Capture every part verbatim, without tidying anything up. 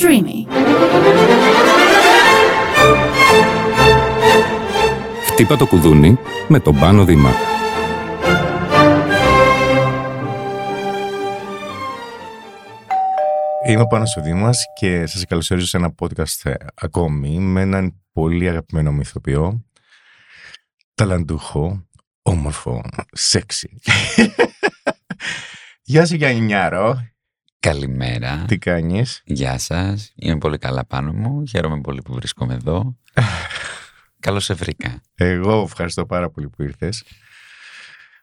streamy. Χτύπα το κουδούνι με τον Πάνο Δήμα. Είμαι ο Πάνος Δήμας και σας καλωσορίζω σε ένα podcast ακόμη με έναν πολύ αγαπημένο μου ηθοποιό, ταλαντούχο, όμορφο, σεξι. Γεια σου Γιάννη Νιάρρο. Καλημέρα. Τι κάνεις? Γεια σας. Είμαι πολύ καλά πάνω μου. Χαίρομαι πολύ που βρίσκομαι εδώ. Καλώς σε βρήκα. Εγώ ευχαριστώ πάρα πολύ που ήρθες.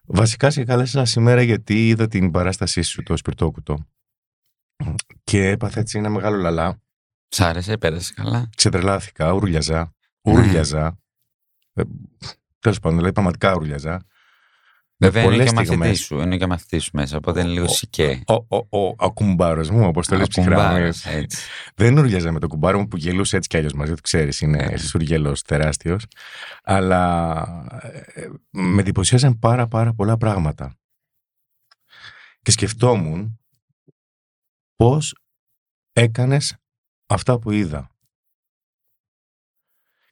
Βασικά σε κάλεσα σήμερα γιατί είδα την παράστασή σου, το Σπιρτόκουτο. Και έπαθε έτσι ένα μεγάλο λαλά. Σ' άρεσε, πέρασε καλά. Ξετρελάθηκα, ούρλιαζα. Ούρλιαζα. Τέλος πάντων, δηλαδή πραγματικά ούρλιαζα. Βέβαια είναι και ο μαθητής σου, είναι και ο μαθητής σου μέσα, οπότε είναι λίγο σικέ. Ο κουμπάρος μου, όπως το λες ψυχρά. Δεν ούρλιαζα με τον κουμπάρο μου που γελούσε έτσι κι αλλιώς μαζί, το ξέρεις, είναι σουργελός τεράστιος. Αλλά με εντυπωσίαζαν πάρα πάρα πολλά πράγματα. Και σκεφτόμουν πώς έκανες αυτά που είδα.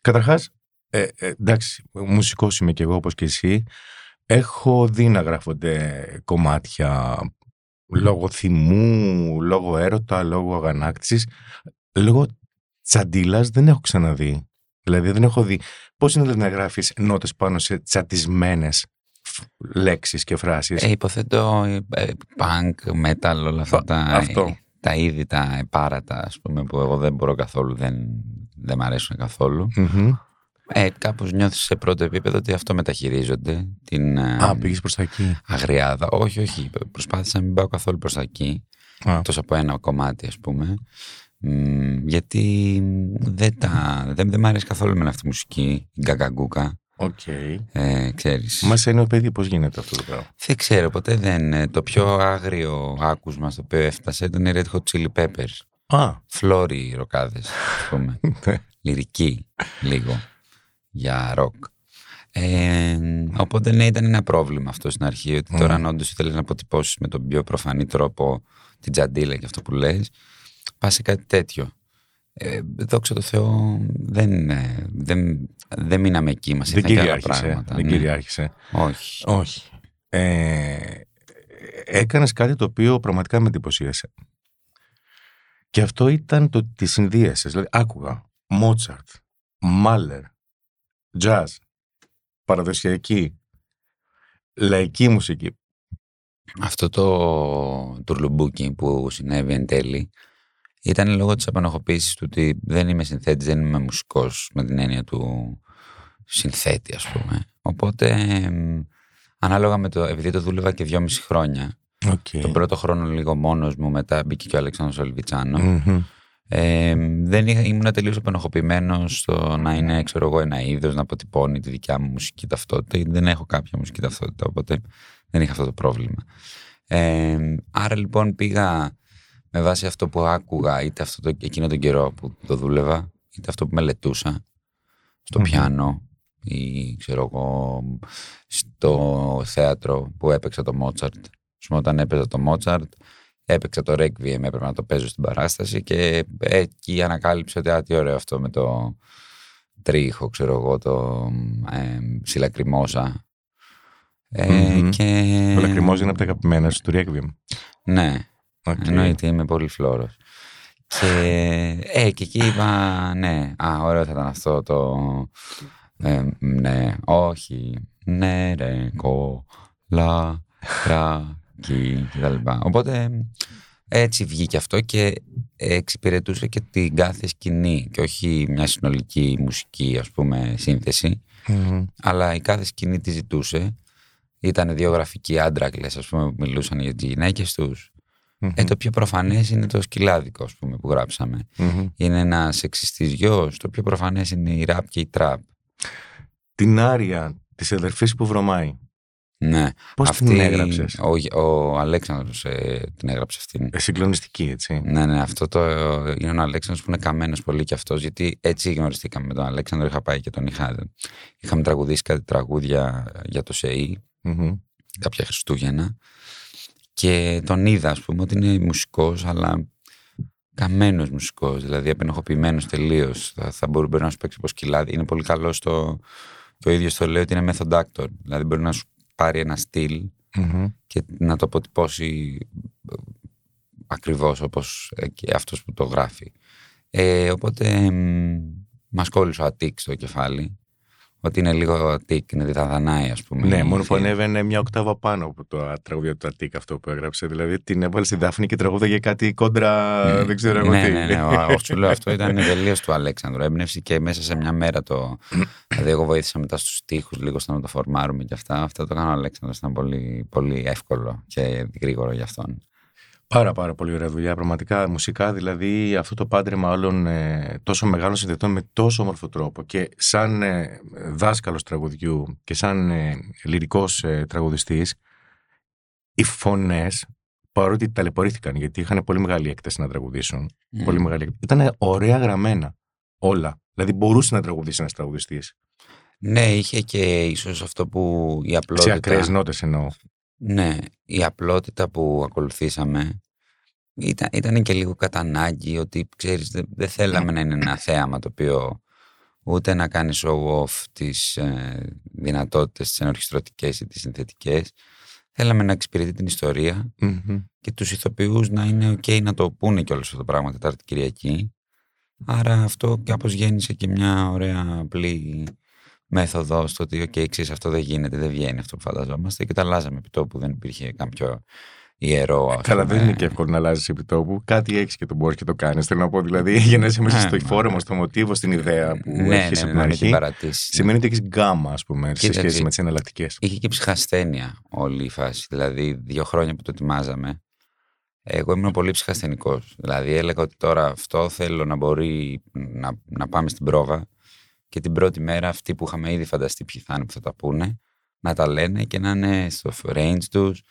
Καταρχάς, ε, εντάξει, μουσικός είμαι κι εγώ όπως και εσύ. Έχω δει να γράφονται κομμάτια λόγω θυμού, λόγω έρωτα, λόγω αγανάκτησης. Λόγω τσαντίλας δεν έχω ξαναδεί. Δηλαδή δεν έχω δει. Πώς είναι να γράφεις νότες πάνω σε τσατισμένες λέξεις και φράσεις? Ε, υποθέτω punk, metal, όλα αυτά τα, τα είδη, τα επάρατα, ας πούμε, που εγώ δεν μπορώ καθόλου, δεν, δεν μ' αρέσουν καθόλου. Mm-hmm. Ε, κάπως νιώθεις σε πρώτο επίπεδο ότι αυτό μεταχειρίζονται. Την, Α, πήγες προς τα εκεί. Αγριάδα. Όχι, όχι. Προσπάθησα να μην πάω καθόλου προς τα εκεί. Τόσο από ένα κομμάτι, ας πούμε. Μ, γιατί δεν, τα, δεν, δεν μ' αρέσει καθόλου με αυτή η μουσική, η γκαγκαγκούκα. Οκ. Okay. Ε, ξέρεις. Μας εννοεί παιδί, πώς γίνεται αυτό το πράγμα? Δεν ξέρω, ποτέ δεν. Το πιο άγριο άκουσμα στο οποίο έφτασε ήταν οι Red Hot Chili Peppers. Α. Φλόροι ροκάδες, ας πούμε. Λυρική, λίγο. Για ροκ. Ε, οπότε ναι, ήταν ένα πρόβλημα αυτό στην αρχή. Ότι mm. τώρα, αν όντως ήθελες να αποτυπώσεις με τον πιο προφανή τρόπο την τζαντίλα και αυτό που λες, πας σε κάτι τέτοιο. Ε, δόξα τω Θεώ, δεν, δεν, δεν μείναμε εκεί. Μας ήρθαν και άλλα πράγματα. Δεν ναι. κυριάρχησε. Όχι. Όχι. Ε, έκανες κάτι το οποίο πραγματικά με εντυπωσίασε. Και αυτό ήταν το ότι συνδύασες. Δηλαδή, άκουγα Μότσαρτ, Μάλερ, jazz, παραδοσιακή, λαϊκή μουσική. Αυτό το τουρλουμπούκι που συνέβη εν τέλει ήταν λόγω της απανοχοποίησης του ότι δεν είμαι συνθέτης, δεν είμαι μουσικός με την έννοια του συνθέτη, ας πούμε. Οπότε εμ, ανάλογα με το, επειδή το δούλευα και δυόμιση χρόνια, okay. τον πρώτο χρόνο λίγο μόνος μου, μετά μπήκε και ο Αλεξάνδρος Αλβιτσάνο. Mm-hmm. Ε, δεν είχα, ήμουν τελείως απενοχοποιημένος στο να είναι, ξέρω εγώ, ένα είδος, να αποτυπώνει τη δικιά μου μουσική ταυτότητα, γιατί δεν έχω κάποια μουσική ταυτότητα, οπότε δεν είχα αυτό το πρόβλημα. Ε, άρα λοιπόν πήγα με βάση αυτό που άκουγα, είτε αυτό το, εκείνο τον καιρό που το δούλευα, είτε αυτό που μελετούσα στο mm. πιάνο ή ξέρω εγώ στο θέατρο που έπαιξα το Μότσαρτ. Όταν έπαιζα το Μότσαρτ, έπαιξα το Ρέκβιεμ, έπρεπε να το παίζω στην παράσταση και εκεί ανακάλυψα ότι α, τι ωραίο αυτό με το τρίχο, ξέρω εγώ, το ε, στη Λακριμόζα. Ε, mm-hmm. και... Το Λακριμόζα είναι από τα αγαπημένα σου, του Ρέκβιεμ. Ναι, okay. εννοείται, είμαι πολύ φλόρος. Και, ε, και εκεί είπα, ναι, α, ωραίο θα ήταν αυτό το... Ε, ναι, όχι, ναι ρε, κο, λα, ρα. Και, και οπότε έτσι βγήκε αυτό και εξυπηρετούσε και την κάθε σκηνή και όχι μια συνολική μουσική, ας πούμε, σύνθεση, mm-hmm. αλλά η κάθε σκηνή τη ζητούσε. Ήταν δύο γραφικοί άντρακλες, ας πούμε, που μιλούσαν για τις γυναίκες τους. Mm-hmm. Ε, το πιο προφανές είναι το σκυλάδικο, ας πούμε, που γράψαμε. Mm-hmm. Είναι ένα σεξιστής γιος. Το πιο προφανές είναι η ραπ και η τραπ. Την άρια της αδερφής που βρωμάει. Ναι. Πώς αυτή, την έγραψες? Ο, ο Αλέξανδρος ε, την έγραψε αυτήν. Ε, συγκλονιστική, έτσι. Ναι, ναι. Αυτό το, ε, είναι ο Αλέξανδρος που είναι καμένος πολύ κι αυτός, γιατί έτσι γνωριστήκαμε με τον Αλέξανδρο. Είχα πάει και τον είχα. Είχαμε τραγουδήσει κάτι τραγούδια για το ΣΕΗ, mm-hmm. κάποια Χριστούγεννα. Και τον είδα, ας πούμε, ότι είναι μουσικός, αλλά καμένος μουσικός, δηλαδή απενοχοποιημένος τελείως. Θα, θα μπορεί, μπορεί να σου παίξει πως σκυλάδι. Είναι πολύ καλό στο. Και ο ίδιος το λέει ότι είναι method actor. Δηλαδή μπορεί να σου πάρει ένα στυλ mm-hmm. και να το αποτυπώσει ακριβώς όπως και αυτός που το γράφει. Ε, οπότε μας κόλλησε ο Αττικ στο κεφάλι. Ότι είναι λίγο Αττικ, είναι διδαδανάει, ας πούμε. Ναι, μόνο που ανέβαινε μια οκτάβα πάνω από το τραγούδι του Αττικ αυτό που έγραψε. Δηλαδή την έβαλε στη Δάφνη και τραγούδαγε κάτι κόντρα. Ναι, δεν ξέρω εγώ τι. Ναι, ναι, ναι. Όχι, σου λέω, αυτό ήταν τελείως του Αλέξανδρου. Έμπνευση και μέσα σε μια μέρα το. Δηλαδή, εγώ βοήθησα μετά στους στίχους λίγο στο να το φορμάρουμε και αυτά. Αυτά το έκανε ο Αλέξανδρος. Ήταν πολύ, πολύ εύκολο και γρήγορο για αυτόν. Πάρα πάρα πολύ ωραία δουλειά, πραγματικά μουσικά, δηλαδή αυτό το πάντρεμα όλων ε, τόσο μεγάλων συνθετών με τόσο όμορφο τρόπο και σαν ε, δάσκαλος τραγουδιού και σαν ε, λυρικός ε, τραγουδιστής, οι φωνές, παρότι ταλαιπωρήθηκαν γιατί είχαν πολύ μεγάλη έκταση να τραγουδήσουν, mm. πολύ μεγάλη, ήταν ωραία γραμμένα όλα, δηλαδή μπορούσε να τραγουδήσει ένας τραγουδιστής. Ναι, είχε και ίσως αυτό που η απλότητα... Σε ακραίες νότες εννοώ. Ναι, η απλότητα που ακολουθήσαμε ήταν, ήταν και λίγο κατά ανάγκη, ότι ξέρεις δεν δε θέλαμε να είναι ένα θέαμα το οποίο ούτε να κάνει show-off τις ε, δυνατότητες τις ενορχιστρωτικές ή τις συνθετικές. Θέλαμε να εξυπηρετεί την ιστορία mm-hmm. και τους ηθοποιούς να είναι ok να το πούνε και όλο αυτό το πράγμα Τετάρτη Κυριακή. Άρα αυτό κάπως γέννησε και μια ωραία απλή... μέθοδο στο ότι okay, εξής, αυτό δεν γίνεται, δεν βγαίνει αυτό που φανταζόμαστε και τα αλλάζαμε επί τόπου, δεν υπήρχε κάποιο ιερό. Καλά, δεν είναι και εύκολο να αλλάζεις επί τόπου. Κάτι έχεις και το μπορείς και το κάνεις. Θέλω να πω, δηλαδή, γενναίσαι μέσα στο φόρεμα, στο μοτίβο, στην ιδέα που ναι, έχεις από την αρχή. Σημαίνει ότι έχεις γκάμα, ας πούμε, σε σχέση με τις εναλλακτικές. Είχε και ψυχασθένεια όλη η φάση. Δηλαδή, δύο χρόνια που το ετοιμάζαμε, εγώ ήμουν πολύ ψυχασθενικός. Δηλαδή, έλεγα ότι τώρα αυτό θέλω να μπορεί να, να πάμε στην πρόβα. Και την πρώτη μέρα αυτοί που είχαμε ήδη φανταστεί ποιοι θα είναι που θα τα πούνε, να τα λένε και να είναι στο range τους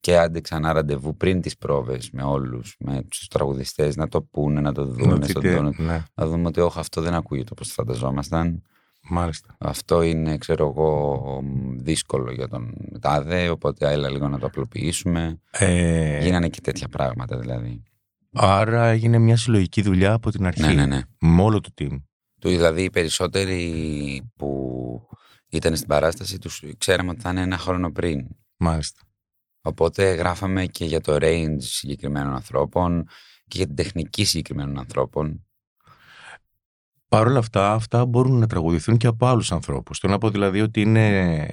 και άντε ξανά ραντεβού πριν τις πρόβες με όλους, με τους τραγουδιστές, να το πούνε, να το δούμε, ναι, στον τόνο, ναι. Να δούμε ότι όχι, αυτό δεν ακούγεται όπως φανταζόμασταν. Μάλιστα. Αυτό είναι, ξέρω εγώ, δύσκολο για τον τάδε, οπότε έλα λίγο να το απλοποιήσουμε. Ε... Γίνανε και τέτοια πράγματα δηλαδή. Άρα έγινε μια συλλογική δουλειά από την αρχή. Ναι, ναι, ναι. Με όλο το team. Δηλαδή οι περισσότεροι που ήταν στην παράσταση τους ξέραμε ότι θα είναι ένα χρόνο πριν. Μάλιστα. Οπότε γράφαμε και για το range συγκεκριμένων ανθρώπων και για την τεχνική συγκεκριμένων ανθρώπων. Παρ' όλα αυτά, αυτά μπορούν να τραγουδηθούν και από άλλους ανθρώπους. Θέλω να πω δηλαδή ότι είναι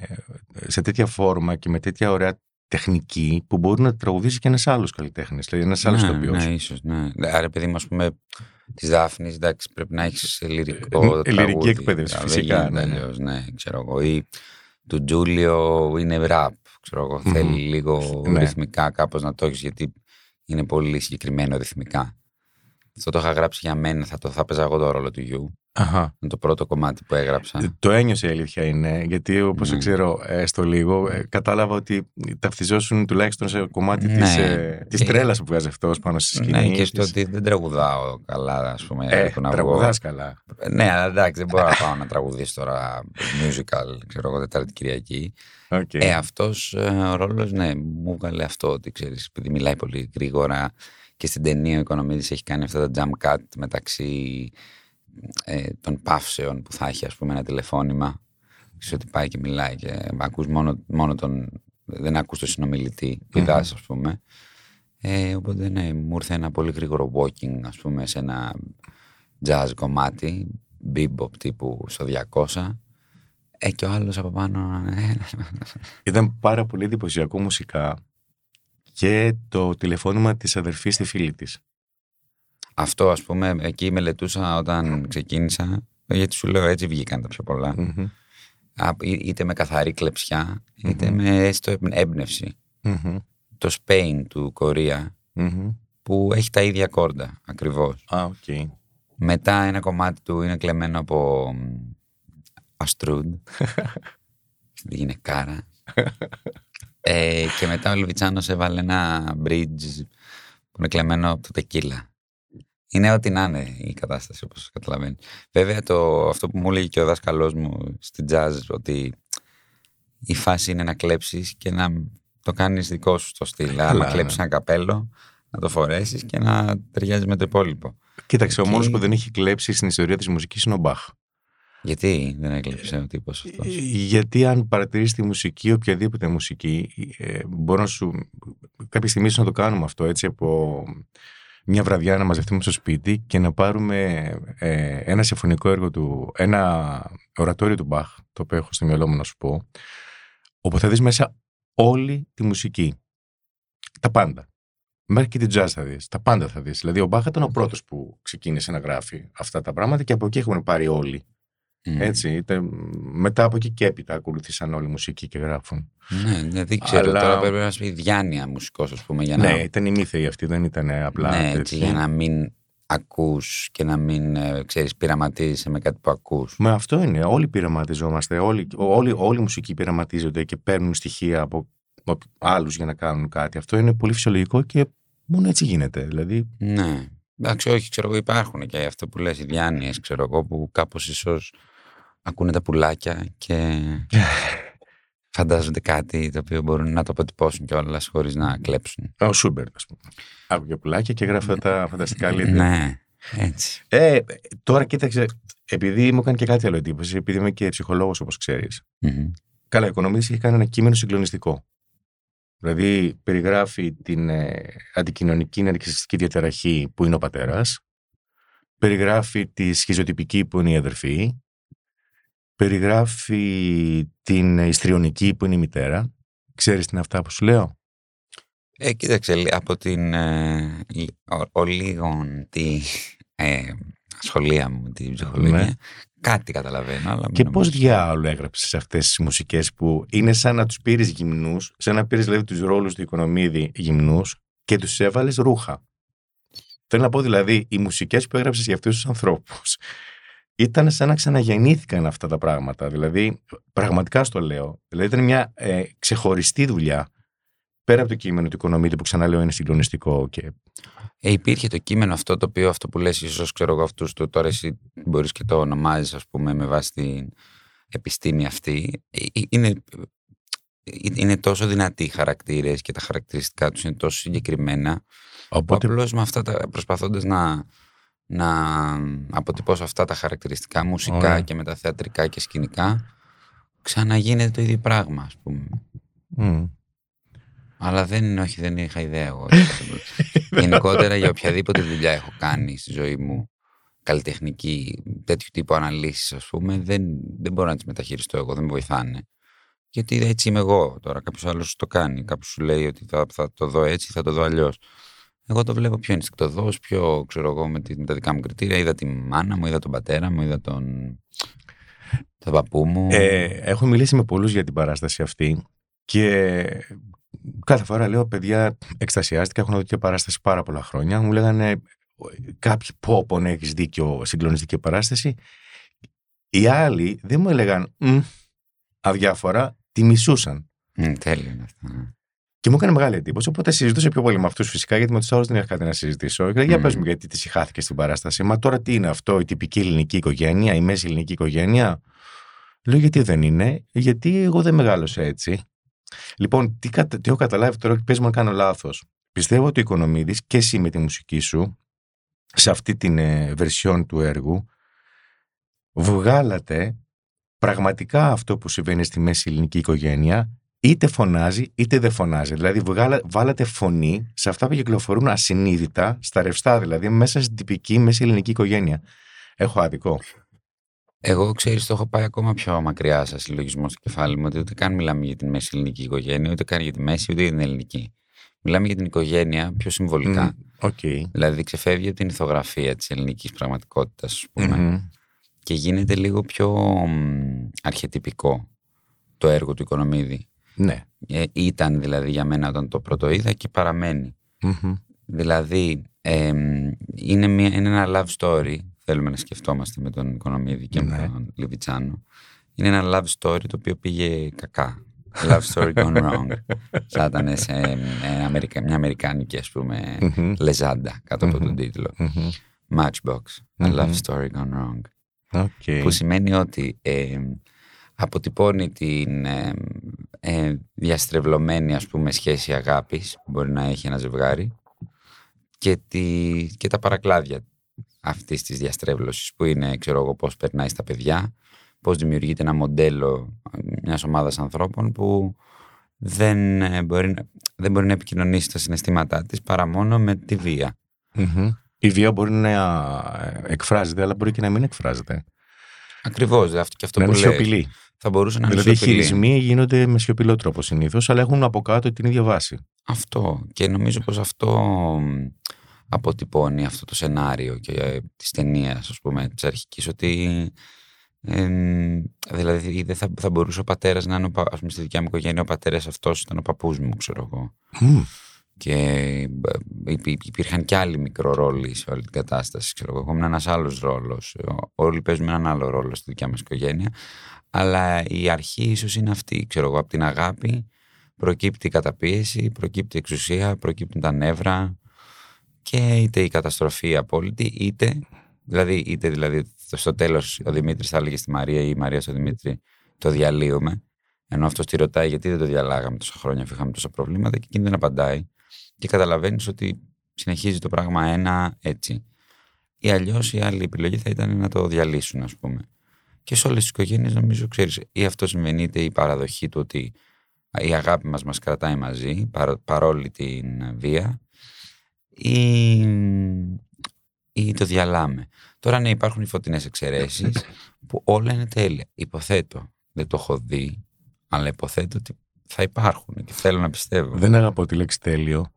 σε τέτοια φόρμα και με τέτοια ωραία τεχνική που μπορεί να τραγουδήσει και ένας άλλος καλλιτέχνης, δηλαδή ένας άλλος τοπιός. Ναι, ίσως, ναι. Άρα επειδή μας πούμε... Τη Δάφνη, εντάξει, πρέπει να έχει λυρικό. Ε, λυρική εκπαίδευση, δηλαδή, φυσικά. Ναι, ναι. ναι, ξέρω εγώ. Ή του Τζούλιο είναι ραπ. Ξέρω εγώ. Mm-hmm. Θέλει λίγο ναι. ρυθμικά κάπως να το έχει, γιατί είναι πολύ συγκεκριμένο ρυθμικά. Αυτό το είχα γράψει για μένα, θα, το, θα παίζα εγώ το ρόλο του γιου. Αχα. Είναι το πρώτο κομμάτι που έγραψα. Το ένιωσε η αλήθεια είναι, γιατί όπως ναι. ξέρω στο λίγο, κατάλαβα ότι ταυτιζόσουν τουλάχιστον σε κομμάτι ναι. της, ε, της τρέλας που βγάζει αυτός πάνω στη σκηνή. Ναι, και στο της... ότι δεν τραγουδάω καλά, ας πούμε. Ε, τραγουδάς καλά. Ναι, αλλά εντάξει, δεν μπορώ να πάω να τραγουδήσω τώρα musical, ξέρω εγώ, Τετάρτη Κυριακή. Okay. Ε, αυτός ο ρόλος, ναι, μου βγάλε αυτό, ότι ξέρεις, επειδή μιλάει πολύ γρήγορα. Και στην ταινία ο Οικονομίδης έχει κάνει αυτά τα jump cut μεταξύ ε, των παύσεων που θα έχει, ας πούμε, ένα τηλεφώνημα. Ξέρεις ότι πάει και μιλάει και ακούς μόνο, μόνο τον... δεν ακούς τον συνομιλητή, πηδάς, ας πούμε. Ε, οπότε, ναι, μου ήρθε ένα πολύ γρήγορο walking, ας πούμε, σε ένα jazz κομμάτι, bebop τύπου στο διακόσια. Ε, και ο άλλος από πάνω... Ήταν πάρα πολύ εντυπωσιακό μουσικά. Και το τηλεφώνημα της αδερφής στη φίλη της. Αυτό, ας πούμε, εκεί μελετούσα όταν ξεκίνησα, γιατί σου λέω έτσι βγήκαν τα πιο πολλά. Mm-hmm. Είτε με καθαρή κλεψιά, είτε mm-hmm. με έστω έμπνευση. Mm-hmm. Το Spain του Κορία, mm-hmm. που έχει τα ίδια κόρντα, ακριβώς. Ah, okay. Μετά ένα κομμάτι του είναι κλεμμένο από Αστρούντ, γυναικάρα. Ε, και μετά ο Αλβιτσάνος έβαλε ένα bridge που είναι κλεμμένο από το τεκίλα. Είναι ό,τι να είναι η κατάσταση, όπως καταλαβαίνει. Βέβαια, το, αυτό που μου έλεγε και ο δάσκαλός μου στην jazz, ότι η φάση είναι να κλέψεις και να το κάνεις δικό σου στο στυλ. Αλλά να κλέψεις ένα καπέλο, να το φορέσεις και να ταιριάζει με το υπόλοιπο. Κοίταξε, και... ο μόνος που δεν έχει κλέψει στην ιστορία της μουσικής είναι ο Μπαχ. Γιατί δεν έκλεψε ο τύπος αυτός? Γιατί αν παρατηρείς τη μουσική, οποιαδήποτε μουσική, ε, μπορώ να σου... κάποια στιγμή να το κάνουμε αυτό, έτσι, από μια βραδιά να μαζευτούμε στο σπίτι και να πάρουμε ε, ένα συμφωνικό έργο του, ένα ορατόριο του Μπαχ, το οποίο έχω στο μυαλό μου να σου πω, όπου θα δεις μέσα όλη τη μουσική. Τα πάντα. Μέχρι και την jazz θα δεις. Τα πάντα θα δεις. Δηλαδή ο Μπαχ ήταν ο πρώτος που ξεκίνησε να γράφει αυτά τα πράγματα και από εκεί έχουμε πάρει όλοι. Mm. Έτσι, είτε, μετά από εκεί και έπειτα ακολουθήσαν όλη η μουσική και γράφουν. Ναι, δηλαδή ξέρω. Αλλά... τώρα πρέπει να πει διάνοια μουσικός, ας πούμε. Για να... Ναι, ήταν η μύθεη αυτή, δεν ήταν απλά. Ναι, έτσι, για να μην ακούς και να μην ε, ξέρεις, πειραματίζεσαι με κάτι που ακούς. Μα αυτό είναι. Όλοι πειραματιζόμαστε. Όλοι, όλοι, όλοι οι μουσικοί πειραματίζονται και παίρνουν στοιχεία από, από άλλους για να κάνουν κάτι. Αυτό είναι πολύ φυσιολογικό και μόνο έτσι γίνεται. Δηλαδή... Ναι. Εντάξει, όχι, ξέρω εγώ, υπάρχουν και αυτό που λες, οι διάνοιες, ξέρω εγώ, που κάπως ίσως ακούνε τα πουλάκια και φαντάζονται κάτι το οποίο μπορούν να το αποτυπώσουν κιόλας χωρίς να κλέψουν. Ο Σούμπερ, ας πούμε. Άκουγε πουλάκια και γράφε τα φανταστικά λίθια. Ναι, έτσι. Ε, τώρα κοίταξε, επειδή μου έκανε και κάτι άλλο εντύπωση, επειδή είμαι και ψυχολόγος, όπως ξέρεις. Mm-hmm. Καλά, ο Οικονομίδης είχε κάνει ένα κείμενο συγκλονιστικό. Δηλαδή, περιγράφει την ε, αντικοινωνική ναρκισσιστική διαταραχή που είναι ο πατέρας, περιγράφει τη σχιζοτυπική που είναι η αδερφή, περιγράφει την ιστριονική που είναι η μητέρα. Ξέρεις την αυτά που σου λέω? Ε, κοίταξε, από την ε, ο, ο λίγον τη ε, σχολεία μου, την ψυχολογία, ναι. Κάτι καταλαβαίνω. Αλλά και πώς διάολο έγραψες αυτές τις μουσικές που είναι σαν να τους πήρες γυμνούς, σαν να πήρες δηλαδή τους ρόλους του Οικονομίδη γυμνούς και τους έβαλες ρούχα. Θέλω να πω δηλαδή, οι μουσικές που έγραψες για αυτούς τους ανθρώπους ήταν σαν να ξαναγεννήθηκαν αυτά τα πράγματα. Δηλαδή, πραγματικά στο λέω. Δηλαδή, ήταν μια ε, ξεχωριστή δουλειά. Πέρα από το κείμενο του Οικονομίδη που ξαναλέω είναι συγκλονιστικό. Και... Ε, υπήρχε το κείμενο αυτό το οποίο αυτό που λες ίσως ξέρω εγώ αυτούς του τώρα εσύ μπορείς και το ονομάζεις ας πούμε με βάση την επιστήμη αυτή. Είναι, είναι τόσο δυνατοί οι χαρακτήρες και τα χαρακτηριστικά τους είναι τόσο συγκεκριμένα. Οπότε... Απλώς με αυτά τα, προσπαθώντας να, να αποτυπώσω αυτά τα χαρακτηριστικά μουσικά oh. και με τα θεατρικά και σκηνικά ξαναγίνεται το ίδιο πράγμα ας πούμε. Mm. Αλλά δεν είναι, όχι, δεν είχα ιδέα εγώ. Γενικότερα για οποιαδήποτε δουλειά έχω κάνει στη ζωή μου, καλλιτεχνική, τέτοιου τύπου αναλύσεις, ας πούμε, δεν, δεν μπορώ να τις μεταχειριστώ εγώ, δεν με βοηθάνε. Γιατί έτσι είμαι εγώ τώρα. Κάποιος άλλος το κάνει. Κάποιος σου λέει ότι θα, θα το δω έτσι, θα το δω αλλιώς. Εγώ το βλέπω πιο ενστικτωδώς, πιο ξέρω εγώ με, τη, με τα δικά μου κριτήρια. Είδα τη μάνα μου, είδα τον πατέρα μου, είδα τον, τον παππού μου. Ε, έχω μιλήσει με πολλούς για την παράσταση αυτή και. Κάθε φορά λέω, παιδιά, εκστασιάστηκα. Έχω δει και παράσταση πάρα πολλά χρόνια. Μου λέγανε κάποιοι πόπον, έχεις δίκιο, συγκλονιστική παράσταση. Οι άλλοι δεν μου έλεγαν αδιάφορα, τη μισούσαν. Mm, τέλειο είναι αυτό. Και μου έκανε μεγάλη εντύπωση. Οπότε συζητούσα πιο πολύ με αυτούς φυσικά, γιατί με τους άλλους δεν είχα κάτι να συζητήσω. Mm. Για πες μου, γιατί τις συχάθηκε στην παράσταση. Μα τώρα τι είναι αυτό, η τυπική ελληνική οικογένεια, η μέση ελληνική οικογένεια. Λέω, γιατί δεν είναι, γιατί εγώ δεν μεγάλωσα έτσι. Λοιπόν, τι, κατα... τι έχω καταλάβει τώρα και πες μου αν κάνω λάθος. Πιστεύω ότι ο Οικονομίδης και εσύ με τη μουσική σου, σε αυτή την ε, βερσιόν του έργου, βγάλατε πραγματικά αυτό που συμβαίνει στη μέση ελληνική οικογένεια, είτε φωνάζει είτε δεν φωνάζει. Δηλαδή, βγάλα... βάλατε φωνή σε αυτά που κυκλοφορούν ασυνείδητα, στα ρευστά δηλαδή, μέσα στην τυπική μέση ελληνική οικογένεια. Έχω άδικο? Εγώ, ξέρεις, το έχω πάει ακόμα πιο μακριά σαν συλλογισμό στο κεφάλι μου, ότι ούτε καν μιλάμε για την μέση ελληνική οικογένεια, ούτε καν για τη μέση, ούτε για την ελληνική. Μιλάμε για την οικογένεια πιο συμβολικά. Mm, okay. Δηλαδή, ξεφεύγει από την ηθογραφία της ελληνικής πραγματικότητας, ας πούμε, mm-hmm. και γίνεται λίγο πιο αρχετυπικό το έργο του Οικονομίδη. Ναι. Ε, ήταν δηλαδή για μένα όταν το πρώτο είδα και παραμένει. Mm-hmm. Δηλαδή, ε, είναι, μια, είναι ένα love story. Θέλουμε να σκεφτόμαστε με τον Οικονομίδη και ναι. με τον Αλβιτσάνο. Είναι ένα love story το οποίο πήγε κακά. Love story gone wrong. Θα ήταν σε ε, Αμερικα, μια αμερικάνικη, ας πούμε, mm-hmm. λεζάντα κάτω mm-hmm. από τον τίτλο. Mm-hmm. Matchbox. Mm-hmm. Love story gone wrong. Okay. Που σημαίνει ότι ε, αποτυπώνει την ε, ε, διαστρεβλωμένη, ας πούμε, σχέση αγάπης που μπορεί να έχει ένα ζευγάρι. και, τη, και τα παρακλάδια αυτής της διαστρέβλωσης που είναι, ξέρω εγώ, πώς περνάει στα παιδιά, πώς δημιουργείται ένα μοντέλο μιας ομάδας ανθρώπων που δεν μπορεί, δεν μπορεί να επικοινωνήσει τα συναισθήματά της παρά μόνο με τη βία. Mm-hmm. Η βία μπορεί να εκφράζεται, αλλά μπορεί και να μην εκφράζεται. Ακριβώς, αυτό και αυτό που λέει. Να είναι σιωπηλή. Θα μπορούσε να είναι σιωπηλή. Δηλαδή, οι χειρισμοί γίνονται με σιωπηλό τρόπο συνήθως, αλλά έχουν από κάτω την ίδια βάση. Αυτό. Και νομίζω πως αυτό αποτυπώνει αυτό το σενάριο και της ταινίας, ας πούμε, της αρχικής. Ότι ε, δηλαδή δεν θα, θα μπορούσε ο πατέρας να είναι, ο, ας πούμε, στη δικιά μου οικογένεια, ο πατέρας αυτός ήταν ο παππούς μου, ξέρω εγώ. Mm. Και υπήρχαν κι άλλοι μικρορόλοι σε όλη την κατάσταση. Ξέρω εγώ, ήμουν ένας άλλος ρόλος. Όλοι παίζουμε έναν άλλο ρόλο στη δικιά μας οικογένεια. Αλλά η αρχή ίσως είναι αυτή. Ξέρω εγώ, από την αγάπη προκύπτει η καταπίεση, προκύπτει η εξουσία, προκύπτουν τα νεύρα. Και είτε η καταστροφή απόλυτη, είτε. Δηλαδή, είτε δηλαδή στο τέλος ο Δημήτρης θα έλεγε στη Μαρία ή η Μαρία στο Δημήτρη, το διαλύουμε. Ενώ αυτός τη ρωτάει γιατί δεν το διαλάγαμε τόσα χρόνια, αφού είχαμε τόσα προβλήματα, και εκείνη δεν απαντάει. Και καταλαβαίνεις ότι συνεχίζει το πράγμα ένα έτσι. Ή αλλιώς η άλλη επιλογή θα ήταν να το διαλύσουν, ας πούμε. Και σε όλες τις οικογένειες, νομίζω, ξέρεις, ή αυτό συμβαίνει, είτε η παραδοχή του ότι η αγάπη μας μας κρατάει μαζί, παρό, παρόλη την βία, ή, ή το διαλάμε. Τώρα, ναι, υπάρχουν οι φωτεινές εξαιρέσεις που όλα είναι τέλεια. Υποθέτω, δεν το έχω δει, αλλά υποθέτω ότι θα υπάρχουν και θέλω να πιστεύω. Δεν αγαπώ τη λέξη τέλειο.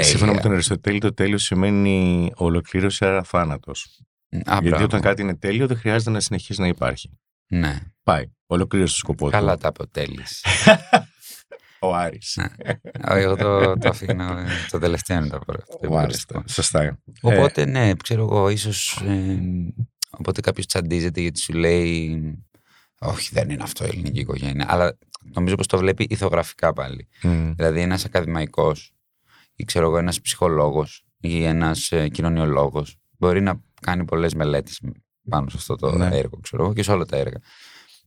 Σύμφωνα με τον Αριστοτέλη, το τέλειο σημαίνει ολοκλήρωση, άρα θάνατος. Γιατί πράγμα. Όταν κάτι είναι τέλειο, δεν χρειάζεται να συνεχίσει να υπάρχει. Ναι. Πάει. Ολοκλήρωσε το σκοπό. Καλά του. Καλά τα αποτέλεσμα. Ο Άρης. Ναι. Εγώ το, το αφήνω το τελευταίο. Το ο Άρης. Σωστά. Οπότε, ναι, ξέρω εγώ, ίσως. Ε, οπότε κάποιος τσαντίζεται γιατί σου λέει. Όχι, δεν είναι αυτό η ελληνική οικογένεια. Αλλά νομίζω πως το βλέπει ηθογραφικά πάλι. Mm. Δηλαδή, ένας ακαδημαϊκός ή ξέρω εγώ, ένας ψυχολόγος ή ένας ε, κοινωνιολόγος μπορεί να κάνει πολλές μελέτες πάνω σε αυτό το mm. έργο, ξέρω εγώ, και σε όλα τα έργα.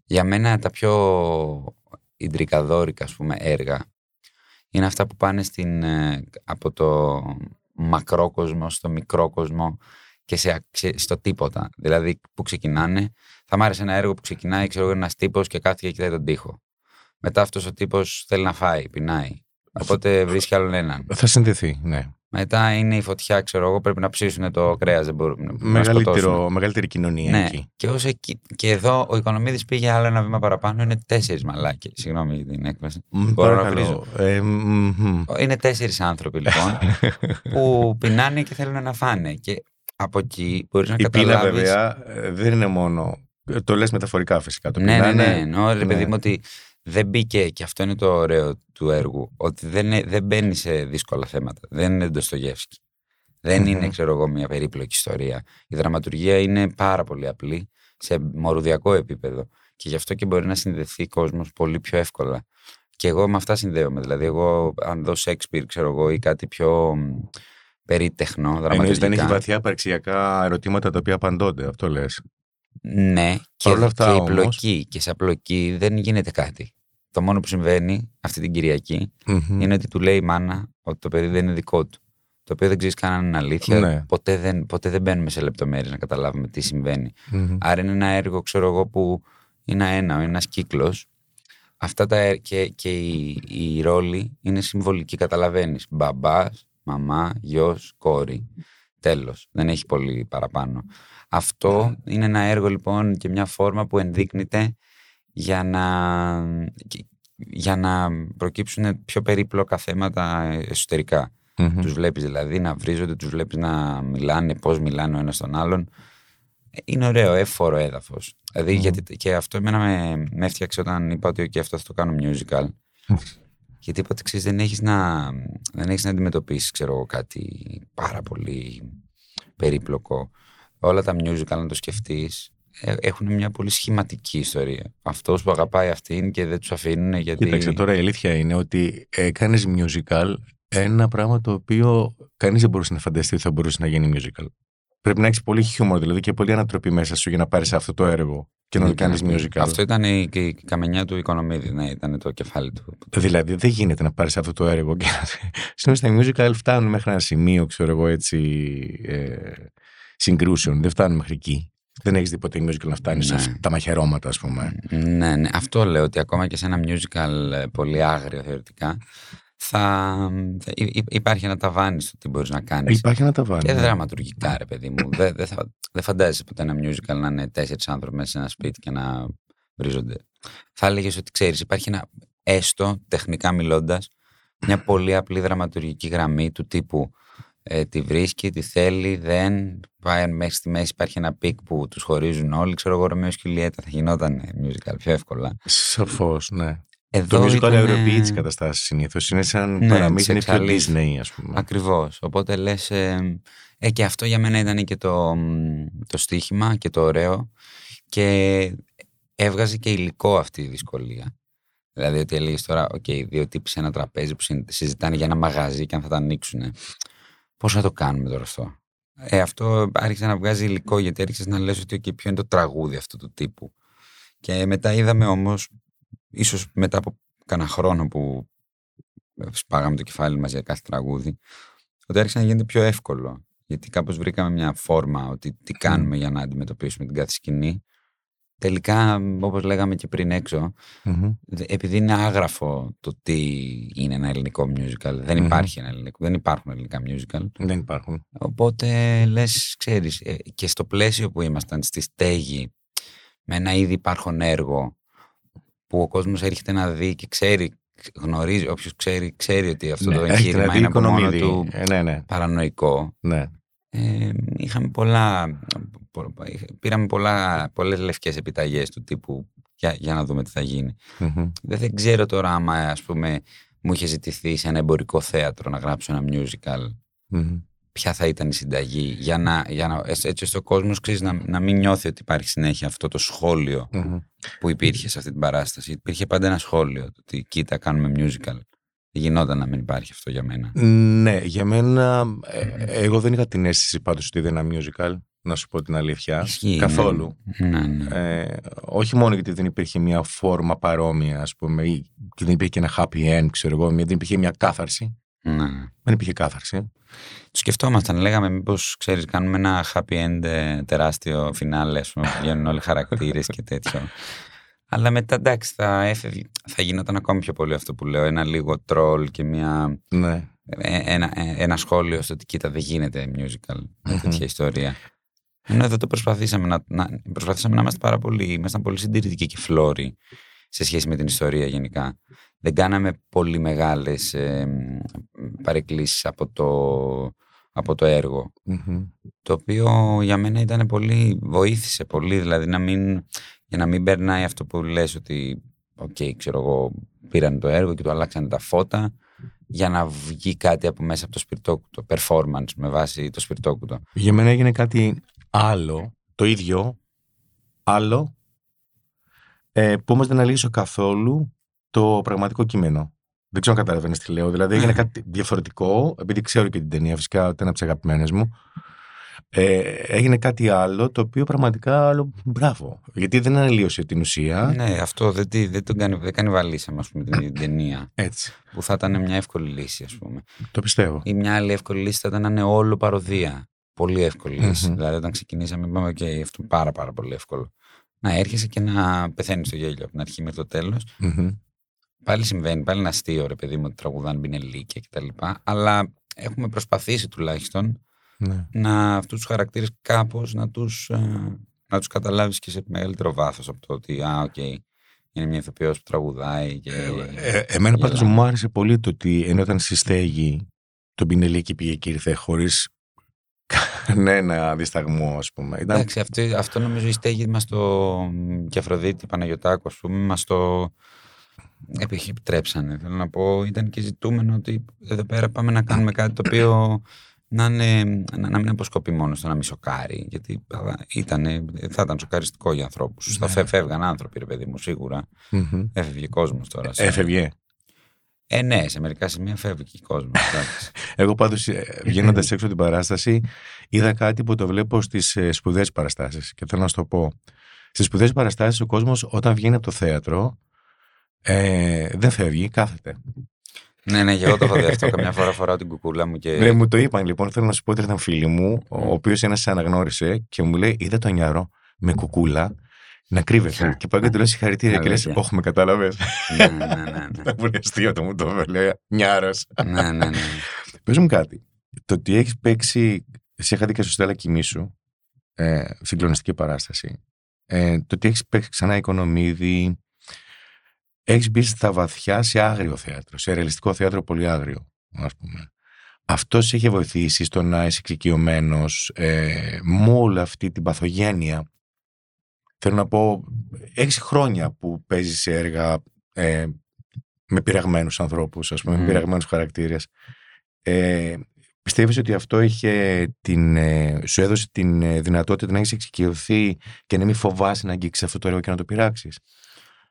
Για μένα, τα πιο ιντρικαδόρικα, ας πούμε, έργα είναι αυτά που πάνε στην, ε, από το μακρό κόσμο στο μικρό κόσμο και σε, σε, στο τίποτα. Δηλαδή, που ξεκινάνε. Θα μ' άρεσε ένα έργο που ξεκινάει, ξέρω εγώ, ένας τύπος και κάθεται και κοιτάει τον τοίχο. Μετά αυτός ο τύπος θέλει να φάει, πεινάει. Οπότε βρίσκει άλλον έναν. Θα συνδεθεί, ναι. Μετά είναι η φωτιά, ξέρω εγώ, πρέπει να ψήσουν το κρέας, δεν μπορούν να σκοτώσουν. Μεγαλύτερη κοινωνία, ναι. Εκεί. Και, ως εκεί. Και εδώ ο Οικονομίδης πήγε άλλο ένα βήμα παραπάνω. Είναι τέσσερις μαλάκες. Συγγνώμη για την έκφραση. Mm, Μπορώ να βρίζω. Ε, mm-hmm. Είναι τέσσερις άνθρωποι, λοιπόν, που πεινάνε και θέλουν να φάνε. Και από εκεί μπορείς να καταλάβεις. Η πείνα, βέβαια, δεν είναι μόνο. Το λες μεταφορικά, φυσικά. Το ναι, πεινά, ναι, ναι, ναι. Εννοώ, ρε παιδί μου, ότι δεν μπήκε, και αυτό είναι το ωραίο του έργου, ότι δεν, δεν μπαίνει σε δύσκολα θέματα. Δεν είναι Ντοστογιέφσκι. Δεν mm-hmm. είναι, ξέρω εγώ, μια περίπλοκη ιστορία. Η δραματουργία είναι πάρα πολύ απλή, σε μορουδιακό επίπεδο. Και γι' αυτό και μπορεί να συνδεθεί κόσμος πολύ πιο εύκολα. Και εγώ με αυτά συνδέομαι. Δηλαδή, εγώ, αν δω Σέξπιρ, ξέρω εγώ, ή κάτι πιο περίτεχνο, δραματουργικά. Εννοείς, δεν έχει βαθιά παραξιακά ερωτήματα τα οποία απαντώνται, αυτό λες. Ναι, και, αυτά, και, πλοκή, και σε απλοκή δεν γίνεται κάτι. Το μόνο που συμβαίνει αυτή την Κυριακή mm-hmm. είναι ότι του λέει η μάνα ότι το παιδί δεν είναι δικό του. Το οποίο δεν ξέρει καν είναι αλήθεια. Ναι. Ποτέ, δεν, ποτέ δεν μπαίνουμε σε λεπτομέρειες να καταλάβουμε τι συμβαίνει. Mm-hmm. Άρα είναι ένα έργο, ξέρω εγώ, που είναι ένα, ένας κύκλος. Αυτά τα, και, και οι, οι ρόλοι είναι συμβολικοί, καταλαβαίνεις. Μπαμπάς, μαμά, γιος, κόρη. Τέλος, δεν έχει πολύ παραπάνω. Αυτό είναι ένα έργο, λοιπόν, και μια φόρμα που ενδείκνυται για να, για να προκύψουν πιο περίπλοκα θέματα εσωτερικά. Mm-hmm. Τους βλέπεις δηλαδή να βρίζονται, τους βλέπεις να μιλάνε, πώς μιλάνε ο ένας τον άλλον. Είναι ωραίο, εύφορο έδαφος. Δηλαδή, mm-hmm. γιατί, και αυτό εμένα με, με έφτιαξε όταν είπα ότι okay, αυτό θα το κάνω musical. Mm-hmm. Γιατί είπα ότι ξέρεις, δεν έχεις να, δεν έχεις να αντιμετωπίσεις, ξέρω εγώ, κάτι πάρα πολύ περίπλοκο. Όλα τα musical, να το σκεφτείς, έχουν μια πολύ σχηματική ιστορία. Αυτός που αγαπάει αυτήν και δεν τους αφήνουν γιατί. Κοίταξε, τώρα η αλήθεια είναι ότι ε, κάνεις musical ένα πράγμα το οποίο κανείς δεν μπορούσε να φανταστεί ότι θα μπορούσε να γίνει musical. Πρέπει να έχεις πολύ χιούμορ, δηλαδή, και πολύ ανατροπή μέσα σου για να πάρεις αυτό το έργο και να κάνεις musical. Αυτό ήταν η, η καμενιά του Οικονομίδη, ναι, ήταν το κεφάλι του. Δηλαδή δεν γίνεται να πάρεις αυτό το έργο και να... Συνήθως τα musical φτάνουν μέχρι ένα σημείο, ξέρω εγώ, έτσι, ε, συγκρούσεων, δεν φτάνουν μέχρι εκεί. Δεν έχεις δει ποτέ musical να φτάνεις, ναι, σε τα μαχαιρώματα, ας πούμε. Ναι, ναι, αυτό λέω, ότι ακόμα και σε ένα musical πολύ άγριο θεωρητικά, θα, θα υ, υπάρχει ένα ταβάνι στο τι μπορείς να κάνεις. Υπάρχει ένα ταβάνι. Και δραματουργικά, ρε παιδί μου. Δεν δε δε φαντάζεσαι ποτέ ένα musical να είναι τέσσερις άνθρωποι μέσα σε ένα σπίτι και να βρίζονται. Θα έλεγες ότι ξέρεις, υπάρχει ένα, έστω τεχνικά μιλώντας, μια πολύ απλή δραματουργική γραμμή του τύπου ε, τη βρίσκει, τη θέλει, δεν. Πάει μέχρι στη μέση, υπάρχει ένα πικ που τους χωρίζουν όλοι. Ξέρω εγώ, Ρωμαίο και Ιουλιέτα θα γινόταν musical πιο εύκολα. Σαφώς, ναι. Εδώ το musical αεροποιεί τις καταστάσεις συνήθως. Είναι σαν, ναι, παραμύθι πιο Disney, ας πούμε. Ακριβώς. Οπότε λες. Ε, ε, και αυτό για μένα ήταν και το, το στοίχημα και το ωραίο. Και έβγαζε και υλικό αυτή η δυσκολία. Δηλαδή, ότι έλεγες τώρα, οκ, okay, δύο τύποι σε ένα τραπέζι που συζητάνε για ένα μαγαζί και αν θα τα ανοίξουν. Πώς θα το κάνουμε τώρα αυτό. Ε, αυτό άρχισε να βγάζει υλικό, γιατί άρχισε να λες ότι okay, ποιο είναι το τραγούδι αυτού του τύπου. Και μετά είδαμε όμως. Ίσως μετά από κάνα χρόνο που σπάγαμε το κεφάλι μας για κάθε τραγούδι, ότι άρχισε να γίνεται πιο εύκολο. Γιατί κάπως βρήκαμε μια φόρμα ότι τι κάνουμε για να αντιμετωπίσουμε την κάθε σκηνή. Τελικά, όπως λέγαμε και πριν έξω, mm-hmm. επειδή είναι άγραφο το τι είναι ένα ελληνικό musical, δεν, mm-hmm. υπάρχει ένα ελληνικό, δεν υπάρχουν ελληνικά musical. Δεν υπάρχουν. Οπότε λες, ξέρεις, και στο πλαίσιο που ήμασταν, στη στέγη, με ένα ήδη υπάρχον έργο, που ο κόσμος έρχεται να δει και ξέρει, γνωρίζει, όποιος ξέρει, ξέρει ότι αυτό, ναι, το εγχείρημα είναι από μόνο του, ναι, ναι, παρανοϊκό. Ναι. Ε, είχαμε πολλά, πήραμε πολλά, πολλές λευκές επιταγές του τύπου για, για να δούμε τι θα γίνει. Mm-hmm. Δεν, δεν ξέρω τώρα άμα, ας πούμε, μου είχε ζητηθεί σε ένα εμπορικό θέατρο να γράψω ένα musical, mm-hmm. ποια θα ήταν η συνταγή, για να, για να, έτσι ώστε ο κόσμος, ξέρεις, να, να μην νιώθει ότι υπάρχει συνέχεια αυτό το σχόλιο mm-hmm. που υπήρχε σε αυτή την παράσταση. Υπήρχε πάντα ένα σχόλιο, ότι κοίτα κάνουμε musical. Γινόταν να μην υπάρχει αυτό για μένα. Ναι, για μένα, ε, εγώ δεν είχα την αίσθηση πάντως ότι είδα ένα musical, να σου πω την αλήθεια. Ισχύει, καθόλου. Ναι. Ε, όχι μόνο γιατί δεν υπήρχε μια φόρμα παρόμοια, ας πούμε, ή δεν υπήρχε και ένα happy end, ξέρω εγώ, δεν υπήρχε μια κάθαρση. Ναι. Δεν υπήρχε κάθαρση. Το σκεφτόμασταν, λέγαμε μήπως, ξέρεις, κάνουμε ένα happy end τεράστιο φινάλε, που βγαίνουν όλοι χαρακτήρες και τέτοιο. Αλλά μετά, εντάξει, θα, έφευγε, θα γινόταν ακόμη πιο πολύ αυτό που λέω. Ένα λίγο τρόλ και μια, ναι. ένα, ένα σχόλιο στο ότι κοίτα δεν γίνεται musical με τέτοια ιστορία. Ενώ εδώ το προσπαθήσαμε να, να, προσπαθήσαμε να είμαστε πάρα πολύ, ήμασταν πολύ συντηρητικοί και φλόροι σε σχέση με την ιστορία γενικά. Δεν κάναμε πολύ μεγάλες ε, παρεκκλήσεις από το, από το έργο, mm-hmm. το οποίο για μένα ήταν πολύ, βοήθησε πολύ, δηλαδή να μην, για να μην περνάει αυτό που λες ότι οκ, okay, ξέρω εγώ, πήραν το έργο και το αλλάξανε τα φώτα για να βγει κάτι από μέσα από το Σπιρτόκουτο, performance με βάση το Σπιρτόκουτο. Για μένα έγινε κάτι άλλο, το ίδιο, άλλο, ε, που όμως δεν αλήγησε καθόλου το πραγματικό κείμενο. Δεν ξέρω αν καταλαβαίνεις τι λέω. Δηλαδή έγινε κάτι διαφορετικό, επειδή ξέρω και την ταινία, φυσικά ήταν από τις αγαπημένες μου. Ε, έγινε κάτι άλλο, το οποίο πραγματικά άλλο, μπράβο. Γιατί δεν αναλύωσε την ουσία. Ναι, αυτό δεν, δεν τον κάνει, δεν κάνει βαλίσα, ας πούμε, την ταινία. Έτσι. Που θα ήταν μια εύκολη λύση, ας πούμε. Το πιστεύω. Ή μια άλλη εύκολη λύση θα ήταν να είναι όλο παροδία. Πολύ εύκολη λύση. Mm-hmm. Δηλαδή, όταν ξεκινήσαμε, είπαμε: οκ, okay, αυτό πάρα, πάρα πολύ εύκολο. Να έρχεσαι και να πεθαίνει στο γέλιο από την αρχή μέχρι το τέλος. Mm-hmm. Πάλι συμβαίνει, πάλι είναι αστείο, ρε παιδί μου, ότι τραγουδάνε μπινελίκια κτλ. Αλλά έχουμε προσπαθήσει τουλάχιστον, ναι, να αυτούς τους χαρακτήρες κάπως να τους, ε, να τους καταλάβεις και σε μεγαλύτερο βάθος από το ότι α, οκ, okay, είναι μια ηθοποιός που τραγουδάει. Και, ε, ε, εμένα πάντως μου άρεσε πολύ το ότι ενώ ήταν στη στέγη το μπινελίκι πήγε και ήρθε χωρίς κανένα δισταγμό, ας πούμε. Ήταν... Εντάξει, αυτό, αυτό νομίζω η στέγη μας το και Αφροδίτη Παναγιωτάκο, ας πούμε, μας το... Επειδή επιτρέψανε, θέλω να πω, ήταν και ζητούμενο ότι εδώ πέρα πάμε να κάνουμε κάτι το οποίο να, είναι, να, να μην αποσκοπεί μόνο στο να μη σοκάρει. Γιατί ήτανε, θα ήταν σοκαριστικό για ανθρώπους. Ναι. Θα φεύγαν άνθρωποι, ρε παιδί μου, σίγουρα. Mm-hmm. Έφευγε κόσμος τώρα. Σε... Έφευγε. Ε, ναι, σε μερικά σημεία φεύγει και κόσμος. Εγώ πάντως βγαίνοντας έξω την παράσταση, είδα κάτι που το βλέπω στις σπουδαίες παραστάσεις και θέλω να σου το πω. Στις σπουδαίες παραστάσεις ο κόσμος όταν βγαίνει από το θέατρο ε, δεν φεύγει, κάθεται. Ναι, ναι, και εγώ το είχα αυτό. Καμιά φορά φοράω την κουκούλα μου και. Ναι, μου το είπαν λοιπόν. Θέλω να σου πω ότι ήταν φίλοι μου, ο οποίος ένας αναγνώρισε και μου λέει: είδα τον Νιάρο με κουκούλα να κρύβεται. Και πάω και του λέω συγχαρητήρια και λες: όχι, με κατάλαβες. Ναι, ναι, ναι. Θα βουλευτεί όταν μου το λέει Νιάρος. Ναι, ναι, ναι. Πες μου κάτι. Το ότι έχεις παίξει. Σε είχα δει και στο Στέλλα Κοιμήσου συγκλονιστική παράσταση. Το ότι έχεις παίξει ξανά Οικονομίδη. Έχεις μπει στα βαθιά σε άγριο θέατρο, σε ρεαλιστικό θέατρο πολύ άγριο, ας πούμε. Αυτό σε είχε βοηθήσει στο να είσαι εξοικειωμένος ε, με όλη αυτή την παθογένεια. Θέλω να πω, έχεις χρόνια που παίζεις σε έργα ε, με πειραγμένους ανθρώπους, ας πούμε, mm. με πειραγμένους χαρακτήρες. Ε, Πιστεύεις ότι αυτό είχε την, ε, σου έδωσε την ε, δυνατότητα να έχεις εξοικειωθεί και να μην φοβάσαι να αγγίξεις αυτό το έργο και να το πειράξεις?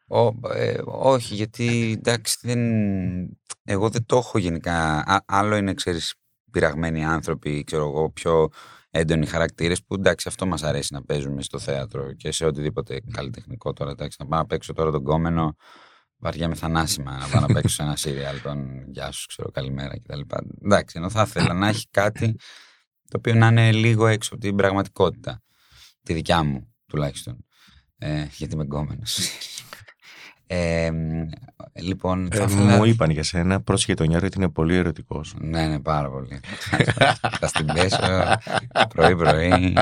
Ό, ε, όχι, γιατί εντάξει, δεν, εγώ δεν το έχω γενικά. Α, άλλο είναι, ξέρεις, πειραγμένοι άνθρωποι, ξέρω εγώ, πιο έντονοι χαρακτήρες που εντάξει, αυτό μας αρέσει να παίζουμε στο θέατρο και σε οτιδήποτε καλλιτεχνικό τώρα. Εντάξει, να πάω να παίξω τώρα τον Κόμενο, βαριέμαι θανάσιμα. Να πάω να παίξω σε ένα σύριαλ, τον γεια σου, ξέρω, καλημέρα κτλ. Εντάξει, ενώ θα ήθελα να έχει κάτι το οποίο να είναι λίγο έξω από την πραγματικότητα. Τη δικιά μου τουλάχιστον. Ε, γιατί είμαι Κόμενος. Ε, λοιπόν, ε, μου είπαν για σένα, πρόσεχε τον Νιάρρο ότι είναι πολύ ερωτικός. Ναι, ναι, πάρα πολύ. Θα στην πέσω πρωί-πρωί.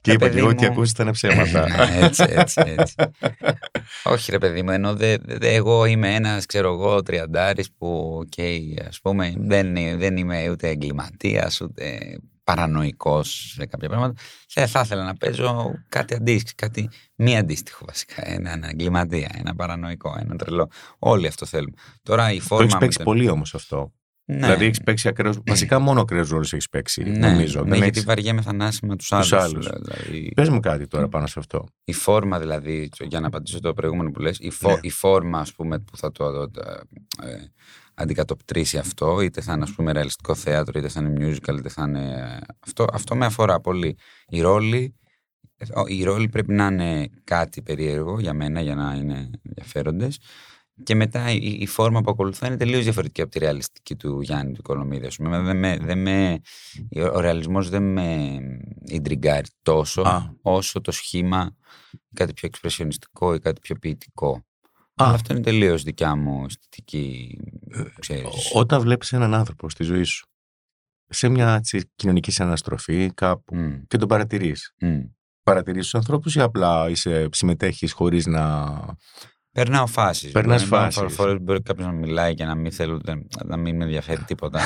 Και είπα και εγώ ότι ακούσεις τα ψέματα. Έτσι, έτσι, έτσι. Όχι ρε παιδί μου, ενώ δε, δε, εγώ είμαι ένας, ξέρω εγώ, τριαντάρης που okay, ας πούμε, δεν, δεν είμαι ούτε εγκληματίας ούτε παρανοϊκός σε κάποια πράγματα. Θα, θα ήθελα να παίζω κάτι αντίστοιχο, κάτι μη αντίστοιχο βασικά. Έναν εγκληματία, ένα παρανοϊκό, ένα τρελό. Όλοι αυτό θέλουμε. Τώρα, η φόρμα το έχεις παίξει τον... πολύ όμως αυτό. Ναι. Δηλαδή, έχεις παίξει ακραίους. Βασικά, μόνο ακραίους ρόλους έχεις παίξει. Ναι, νομίζω. Ναι, έχεις... γιατί βαριέμαι θανάσιμα τους άλλους. Τους άλλους. Δηλαδή... Πες μου κάτι τώρα πάνω σε αυτό. Η φόρμα, δηλαδή, για να απαντήσω το προηγούμενο που λες, η, φο... ναι. η φόρμα, ας πούμε, που θα το. το, το ε... αντικατοπτρίσει αυτό, είτε θα είναι ας πούμε ρεαλιστικό θέατρο, είτε θα είναι musical, είτε θα είναι... Αυτό, αυτό με αφορά πολύ. Οι ρόλοι, οι ρόλοι πρέπει να είναι κάτι περίεργο για μένα, για να είναι ενδιαφέροντες. Και μετά η, η φόρμα που ακολουθώ είναι τελείως διαφορετική από τη ρεαλιστική του Γιάννη του Οικονομίδη. Ο ρεαλισμός δεν με ιντριγκάρει τόσο, Α. όσο το σχήμα, κάτι πιο εξπρεσιονιστικό ή κάτι πιο ποιητικό. Α, αυτό είναι τελείως δικιά μου αισθητική, ξέρεις. Όταν βλέπεις έναν άνθρωπο στη ζωή σου, σε μια τσι, κοινωνική αναστροφή κάπου mm. και τον παρατηρείς. Mm. Παρατηρείς τους ανθρώπους ή απλά είσαι, συμμετέχεις χωρίς να... Περνάω φάσεις. Περνάς φάσεις. Φορές μπορεί κάποιος να μιλάει και να μην θέλει, να μην με ενδιαφέρει τίποτα.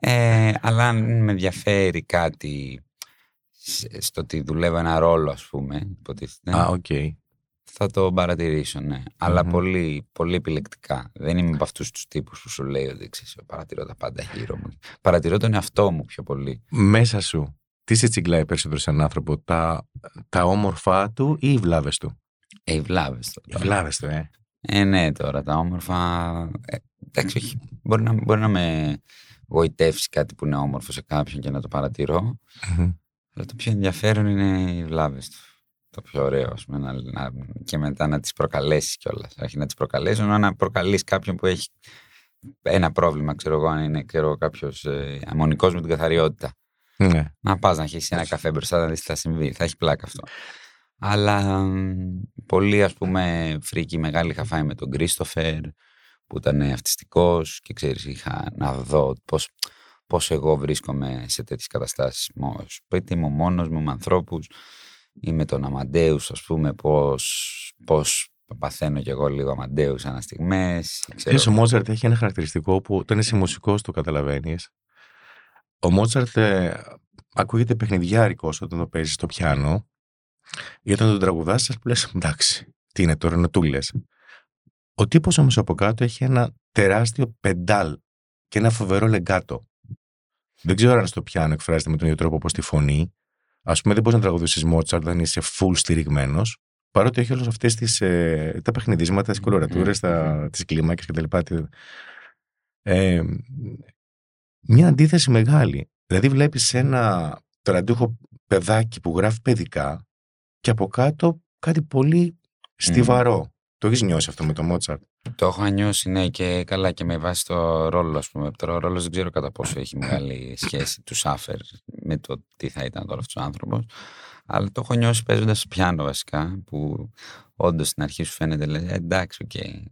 ε, αλλά αν με ενδιαφέρει κάτι στο ότι δουλεύω ένα ρόλο, ας πούμε, υποτίθεται. Α, οκ. Okay. Θα το παρατηρήσω, ναι. Mm-hmm. Αλλά πολύ, πολύ επιλεκτικά. Δεν είμαι από αυτούς τους τύπους που σου λέει ότι ξέρεις, παρατηρώ τα πάντα γύρω μου. Παρατηρώ τον εαυτό μου πιο πολύ. Μέσα σου, τι σε τσιγκλάει περισσότερο σαν άνθρωπο, τα, τα όμορφα του ή οι βλάβες του? Ε, οι βλάβες του. Οι βλάβες του, ε. Ε, ναι, τώρα τα όμορφα. Ε, εντάξει, όχι. Μπορεί να, μπορεί να με γοητεύσει κάτι που είναι όμορφο σε κάποιον και να το παρατηρώ. Mm-hmm. Αλλά το πιο ενδιαφέρον είναι οι βλάβες του. Το πιο ωραίο, ας πούμε, να, να, και μετά να τις προκαλέσεις κιόλας. Όχι να τις προκαλέσεις, αλλά να προκαλείς κάποιον που έχει ένα πρόβλημα, ξέρω εγώ, αν είναι ξέρω, κάποιος ε, αμμονικός με την καθαριότητα. Ναι. Να πας να έχεις ένα καφέ μπροστά, να δεις τι θα συμβεί. Θα έχει πλάκα αυτό. Αλλά πολύ, ας πούμε, φρίκι μεγάλη είχα φάει με τον Κρίστοφερ, που ήταν αυτιστικός και ξέρεις, είχα να δω πώς, πώς εγώ βρίσκομαι σε τέτοιες καταστάσεις. Μόνο σπίτι μου, μόνος μου, με ανθρώπους. Ή με τον Αμαντέους, ας πούμε, πώς, πώς παθαίνω κι εγώ λίγο Αμαντέους ανά στιγμές. Ο Μότσαρτ έχει ένα χαρακτηριστικό που όταν είσαι μουσικός το καταλαβαίνεις. Ο Μότσαρτ ε, ακούγεται παιχνιδιάρικος όταν το παίζεις στο πιάνο ή όταν τον τραγουδάς, σας που λες εντάξει, τι είναι τώρα να του λες. Ο τύπος όμως από κάτω έχει ένα τεράστιο πεντάλ και ένα φοβερό λεγκάτο. Δεν ξέρω αν στο πιάνο εκφράζεται με τον ίδιο τρόπο όπως τη φωνή. Ας πούμε, δεν μπορείς να τραγουδήσεις Μότσαρτ αν είσαι full στηριγμένος, παρότι έχει όλες αυτές τις, ε, τα παιχνιδίσματα, τις κολορατούρες, mm-hmm. τις κλίμακες κτλ. Ε, μια αντίθεση μεγάλη. Δηλαδή, βλέπεις ένα τραντούχο παιδάκι που γράφει παιδικά και από κάτω κάτι πολύ στιβαρό. Mm. Το έχεις νιώσει αυτό με το Μότσαρτ? Το έχω νιώσει, ναι, και καλά, και με βάση το ρόλο, ας πούμε. Το ρόλο δεν ξέρω κατά πόσο έχει μεγάλη σχέση του Σάφερ με το τι θα ήταν τώρα αυτός ο άνθρωπος. Αλλά το έχω νιώσει παίζοντας πιάνο βασικά, που όντως στην αρχή σου φαίνεται, λέει, εντάξει, okay,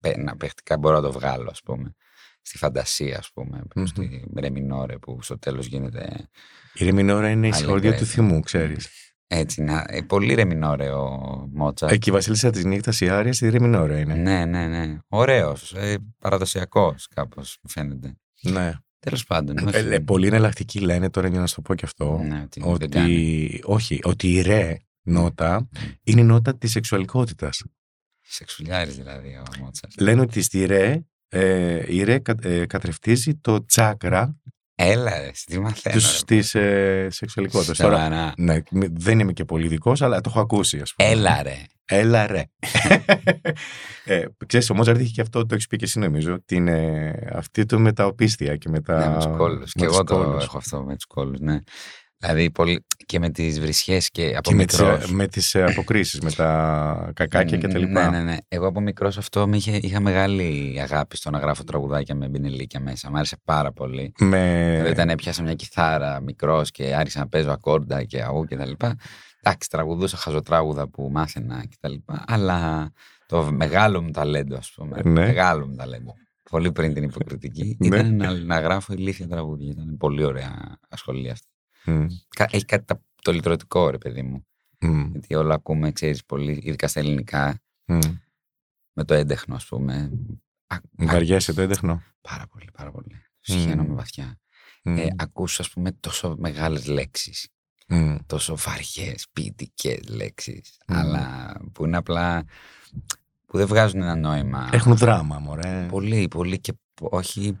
ένα παιχτικά μπορώ να το βγάλω, ας πούμε. Στη φαντασία, ας πούμε, mm-hmm. στη ρε μινόρε που στο τέλος γίνεται. Η ρε μινόρε είναι η συγχωρία του θυμού, ξέρεις. Έτσι, να, πολύ ρε μινόρε ο Μότσαρτ. Ε, και η βασίλισσα της νύχτας, η Άρια, στη ρε μινόρε είναι. Ναι, ναι, ναι. Ωραίος, ε, παραδοσιακός κάπως, μου φαίνεται. Ναι. Τέλος πάντων. Ε, πολύ εναλλακτικοί λένε τώρα, για να σου το πω κι αυτό. Ναι, ότι, ότι... όχι, ότι η ρε νότα mm. είναι η νότα της σεξουαλικότητας. Σεξουλιάρης δηλαδή ο Μότσαρτ. Λένε ότι στη ρε. Ε, η ρε κα, ε, κατρεφτίζει το τσάκρα. Έλα ρε, τι μαθαίνω. Της ε, σεξουαλικότητας. Τώρα, ναι, δεν είμαι και πολύ ειδικός, αλλά το έχω ακούσει, ας πούμε. Έλα ρε. Έλα ρε. ε, ξέρεις, ο Μότσαρτ είχε και αυτό, το έχεις πει και εσύ νομίζω, την, ε, αυτή του με τα οπίστια και με τα... Ναι, με τους κόλλους. Και εγώ το έχω αυτό με τους κόλλους, ναι. Δηλαδή πολύ... και με τις βρισιές και από και μικρός. Και με τις αποκρίσεις, με τα κακάκια και τα λοιπά. Ναι, ναι, ναι. Εγώ από μικρός αυτό είχε, είχα μεγάλη αγάπη στο να γράφω τραγουδάκια με μπινελίκια μέσα. Μ' άρεσε πάρα πολύ. Με... Δηλαδή, όταν έπιασα μια κιθάρα μικρός και άρχισα να παίζω ακόρντα και αγού και τα λοιπά. Εντάξει, τραγουδούσα χαζοτράγουδα που μάθαινα και τα λοιπά. Αλλά το μεγάλο μου ταλέντο, ας πούμε. Ναι. Μεγάλο μου ταλέντο. Πολύ πριν την υποκριτική. Ήταν να, να γράφω ηλίθια τραγούδια. Ήταν πολύ ωραία ασχολία αυτή. Mm. Έχει κάτι το λυτρωτικό, ρε παιδί μου. Mm. Γιατί όλα ακούμε, ξέρεις, πολύ, ειδικά στα ελληνικά, mm. με το έντεχνο, ας πούμε. Βαριέσαι το έντεχνο. Πάρα πολύ, πάρα πολύ. Συχαίνομαι mm. βαθιά. Mm. Ε, ακούς, ας πούμε, τόσο μεγάλες λέξεις. Mm. Τόσο βαριές, ποιητικές λέξεις. Mm. Αλλά που είναι απλά. Που δεν βγάζουν ένα νόημα. Έχουν δράμα, μωρέ. Πολύ, πολύ και όχι.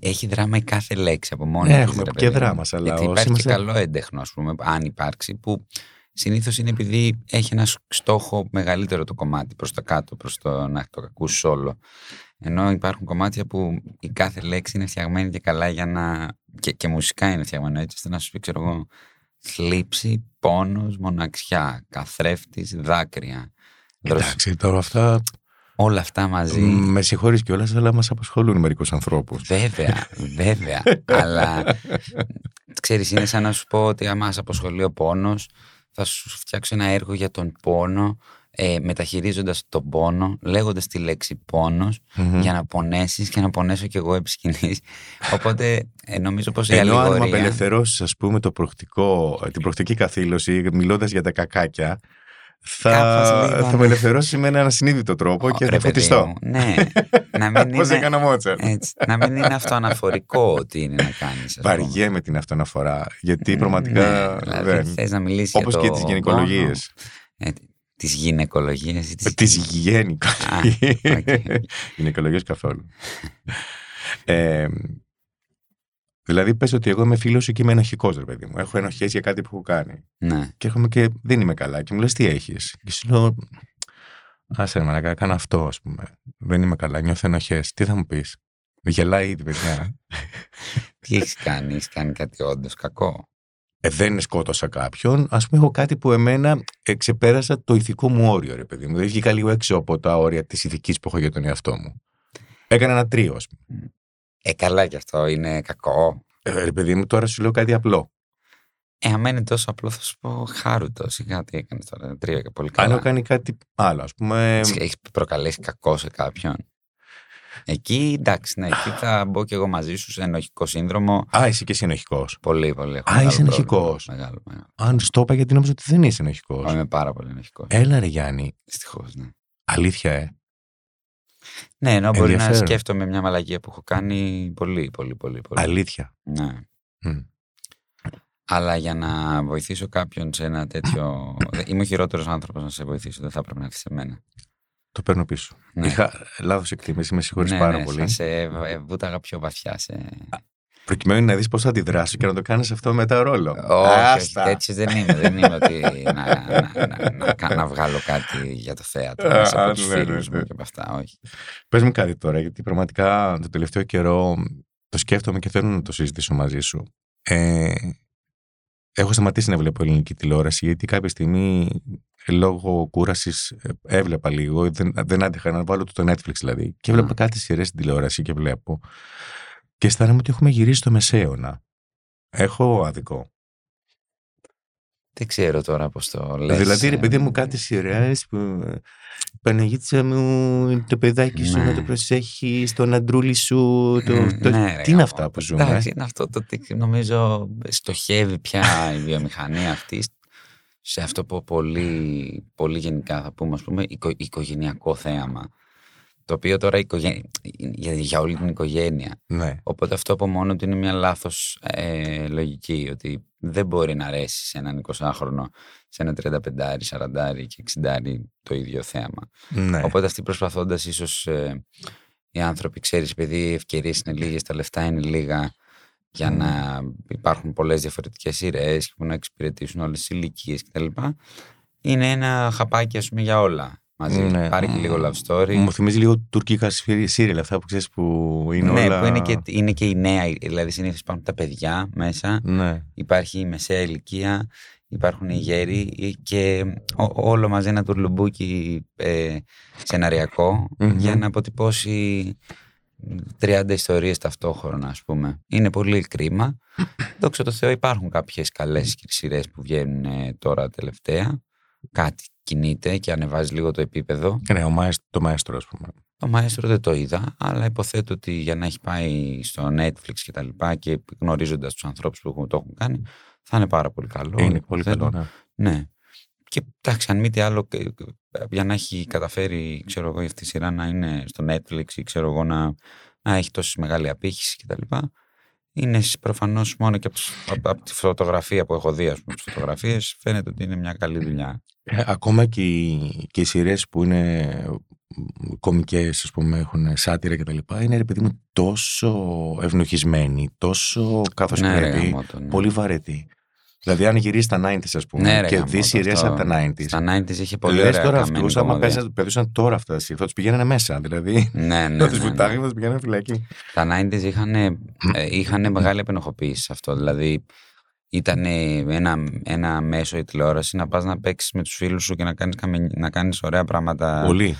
Έχει δράμα η κάθε λέξη από μόνη. Ναι, έχουμε και δράμα, αλλά γιατί υπάρχει είμαστε... και καλό έντεχνο, ας πούμε, αν υπάρξει, που συνήθως είναι επειδή έχει ένα στόχο μεγαλύτερο το κομμάτι, προς τα κάτω, προς το να το ακούσεις όλο. Ενώ υπάρχουν κομμάτια που η κάθε λέξη είναι φτιαγμένη και καλά για να. και, και μουσικά είναι φτιαγμένο έτσι, ώστε να σου πει, ξέρω εγώ, θλίψη, πόνος, μοναξιά, καθρέφτης, δάκρυα. Εντάξει, τώρα αυτά. Όλα αυτά μαζί. Με συγχωρείς κιόλας, αλλά μας απασχολούν μερικούς ανθρώπους. Βέβαια, βέβαια. Αλλά ξέρεις, είναι σαν να σου πω ότι άμα μας απασχολεί ο πόνος, θα σου φτιάξω ένα έργο για τον πόνο, ε, μεταχειρίζοντας τον πόνο, λέγοντας τη λέξη πόνος, mm-hmm. για να πονέσεις και να πονέσω κι εγώ επί σκηνής. Οπότε ε, νομίζω πως η αλληγορία. Ενώ αν με απελευθερώσεις, ας πούμε, το προχτικό, την προχτική καθήλωση, μιλώντας για τα κακάκια. Θα, θα με ελευθερώσει με έναν ασυνείδητο τρόπο oh, και θα φωτιστώ. Ναι, να μην είναι. Πώς έκανα Μότσαρτ. Να μην είναι αυτοαναφορικό ότι είναι να κάνεις. Βαριέμαι την αυτοαναφορά. Γιατί πραγματικά. Ναι, δηλαδή, θες να μιλήσεις. Όπως και τις γυναικολογίες. Τις γυναικολογίες ή τις. Τις γυναικολογίες. Γυναικολογίες καθόλου. ε, Δηλαδή, πες ότι εγώ είμαι φιλόσοφος και είμαι ενοχικός, ρε παιδί μου. Έχω ενοχές για κάτι που έχω κάνει. Ναι. Και έρχομαι και δεν είμαι καλά. Και μου λες, τι έχεις? Και σου λέω, άσε ρε μαλάκα, κάνω αυτό, ας πούμε. Δεν είμαι καλά, νιώθω ενοχές. Τι θα μου πεις? Γελάει ήδη, παιδιά. Τι έχεις κάνει, έχεις κάνει κάτι όντως κακό? Ε, δεν σκότωσα κάποιον. Ας πούμε, έχω κάτι που εμένα ξεπέρασα το ηθικό μου όριο, ρε παιδί μου. Δηλαδή, βγήκα λίγο έξω από τα όρια της ηθικής που έχω για τον εαυτό μου. Έκανα ένα τρίο, ας πούμε. Ε, καλά κι αυτό είναι κακό. Ε, ρε παιδί μου, τώρα σου λέω κάτι απλό. Ε, αν είναι τόσο απλό, θα σου πω χάρουτο. Σιγά, τι έκανε τώρα, τρία και πολύ καλά. Αν έκανε κάτι άλλο, ας πούμε. Έχει προκαλέσει κακό σε κάποιον. Εκεί, εντάξει, ναι, εκεί θα μπω κι εγώ μαζί σου σε ενοχικό σύνδρομο. Α, είσαι και εσύ ενοχικός. Πολύ, πολύ. Α, είσαι ενοχικός. Μεγάλο, μεγάλο. Αν στο είπα, γιατί νόμιζα ότι δεν είσαι ενοχικός. Είμαι πάρα πολύ ενοχικός. Έλα, ρε Γιάννη. Δυστυχώς, ναι. Αλήθεια, ε. Ναι, ενώ μπορεί να σκέφτομαι μια μαλαγία που έχω κάνει πολύ, πολύ, πολύ. πολύ. Αλήθεια. Ναι. Mm. Αλλά για να βοηθήσω κάποιον σε ένα τέτοιο. Είμαι ο χειρότερος άνθρωπος να σε βοηθήσω, δεν θα έπρεπε να έρθει σε μένα. Το παίρνω πίσω. Ναι. Είχα λάθος εκτίμηση, με συγχωρείς ναι, πάρα ναι, πολύ. Θα σε βούταγα πιο βαθιά. Σε... Προκειμένου να δεις πώς θα αντιδράσω και να το κάνεις αυτό μετά ρόλο. Όχι, τέτοιο δεν είμαι. Δεν είμαι ότι να, να, να, να, να βγάλω κάτι για το θέατρο, να σε πω τους φίλους μου και από αυτά, όχι. Πες μου κάτι τώρα, γιατί πραγματικά το τελευταίο καιρό το σκέφτομαι και θέλω να το συζητήσω μαζί σου. Ε, Έχω σταματήσει να βλέπω ελληνική τηλεόραση, γιατί κάποια στιγμή λόγω κούρασης έβλεπα λίγο, δεν, δεν άντεχα να βάλω το Netflix δηλαδή. Και έβλεπα mm. κάτι σειρές στην τηλεόραση και βλέπω. Και αισθάνομαι ότι έχουμε γυρίσει στο μεσαίωνα. Έχω άδικο? Δεν ξέρω τώρα πώς το λες. Δηλαδή, ρε παιδί μου, κάτι σειρές που... Παναγίτσα μου, το παιδάκι σου ναι. να το προσέχει, τον αντρούλι σου. Το... Ναι, το... Ναι, τι είναι αυτά που ζούμε. Εντάξει, είναι αυτό το ότι νομίζω στοχεύει πια η βιομηχανία αυτή σε αυτό που πολύ, πολύ γενικά θα πούμε, ας πούμε, οικο... οικογενειακό θέαμα. Το οποίο τώρα οικογέ... για, για όλη την οικογένεια. Ναι. Οπότε αυτό από μόνο του είναι μια λάθος ε, λογική, ότι δεν μπορεί να αρέσει σε έναν εικοσάχρονο, σε ένα τριανταπεντάρι, σαραντάρι και εξηντάρι το ίδιο θέαμα. Ναι. Οπότε αυτοί προσπαθώντας ίσως ε, οι άνθρωποι, ξέρεις, επειδή οι ευκαιρίες είναι λίγες, τα λεφτά είναι λίγα, για mm. να υπάρχουν πολλές διαφορετικές σειρές που να εξυπηρετήσουν όλες τις ηλικίες κτλ. Είναι ένα χαπάκι, ας πούμε, για όλα. Ναι. Πάρει και λίγο love story. Μου θυμίζει λίγο τουρκικά σύριελ, αυτά που ξέρεις που είναι ναι, όλα... Ναι, που είναι και, είναι και η νέα, δηλαδή συνήθως υπάρχουν τα παιδιά μέσα, ναι. υπάρχει η μεσαία ηλικία, υπάρχουν οι γέροι και ό, όλο μαζί ένα τουρλουμπούκι ε, σεναριακό mm-hmm. για να αποτυπώσει τριάντα ιστορίες ταυτόχρονα, ας πούμε. Είναι πολύ κρίμα. Δόξα τω Θεώ υπάρχουν κάποιες καλές σειρές που βγαίνουν ε, τώρα τελευταία. Κάτι κινείται και ανεβάζει λίγο το επίπεδο. Ναι, ο Μαέστρο, το Μαέστρο, ας πούμε. Το Μαέστρο δεν το είδα, αλλά υποθέτω ότι για να έχει πάει στο Netflix και τα λοιπά και γνωρίζοντας τους ανθρώπους που το έχουν κάνει, θα είναι πάρα πολύ καλό. Είναι υποθέτω, πολύ καλό, ναι. ναι. Και εντάξει, αν μη τι άλλο, για να έχει καταφέρει, ξέρω εγώ, αυτή η σειρά να είναι στο Netflix ή ξέρω εγώ να, να έχει τόση μεγάλη απήχηση και τα λοιπά, είναι προφανώς μόνο και από, από τη φωτογραφία που έχω δει, ας πούμε, τις φωτογραφίες, φαίνεται ότι είναι μια καλή δουλειά. Ε, ακόμα και οι, και οι σειρές που είναι κομικές, ας πούμε, έχουν σάτυρα και τα λοιπά, είναι, ρε παιδί μου, τόσο ευνοχισμένοι, τόσο καθώς ναι, πρέπει, γαμώτο, ναι. πολύ βαρετοί. Δηλαδή, αν γυρίσει στα ενενήντα, ας πούμε, ναι, και δει σειρές από τα ενενήντα. Στα ενενήντα είχε πολύ ωραία καμένη κομμωδία. Άμα παίζονταν τώρα αυτά τα σειρά, θα τους πηγαίνανε μέσα. Δηλαδή, ναι, ναι, ναι, θα τους βουτάγανε, θα τους πηγαίνανε φυλακή. Τα ενενήντα είχαν, είχαν μεγάλη απενοχοποίηση σε αυτό. Δηλαδή, ήταν ένα, ένα μέσο η τηλεόραση να πας να παίξεις με τους φίλους σου και να κάνεις, να κάνεις ωραία πράγματα. Πολύ.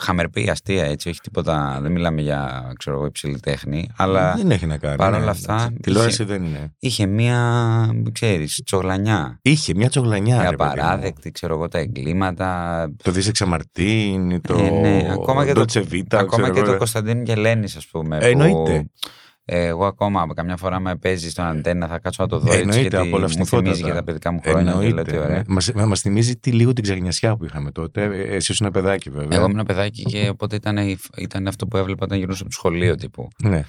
Χαμερπή, αστεία, έτσι, όχι τίποτα. Δεν μιλάμε για, ξέρω εγώ, υψηλή τέχνη, αλλά δεν έχει να κάνει. Παρ' όλα ναι, αυτά. Τηλεόραση δεν είναι. Είχε μία, ξέρεις, τσογλανιά. Είχε μία τσογλανιά. Μια παράδεκτη, ξέρω εγώ, τα εγκλήματα. Το Δίσεξα Μαρτίν, το ε, ναι. ακόμα και το, Τσεβίτα, ακόμα και το Κωνσταντίνου και Ελένης, ας πούμε. Ε, εννοείται. Που... Εγώ ακόμα καμιά φορά με παίζει στον Αντένα, θα κάτσω να το δω. Εννοείται, έτσι, γιατί μου θυμίζει για τα παιδικά μου χρόνια. Εννοείται. Μας θυμίζει τι, λίγο την ξαγνιασιά που είχαμε τότε. Εσύ ήσουν ένα παιδάκι, βέβαια. Εγώ ήμουν παιδάκι και οπότε ήταν, ήταν αυτό που έβλεπα όταν γυρνούσα από το σχολείο τύπου. Ναι.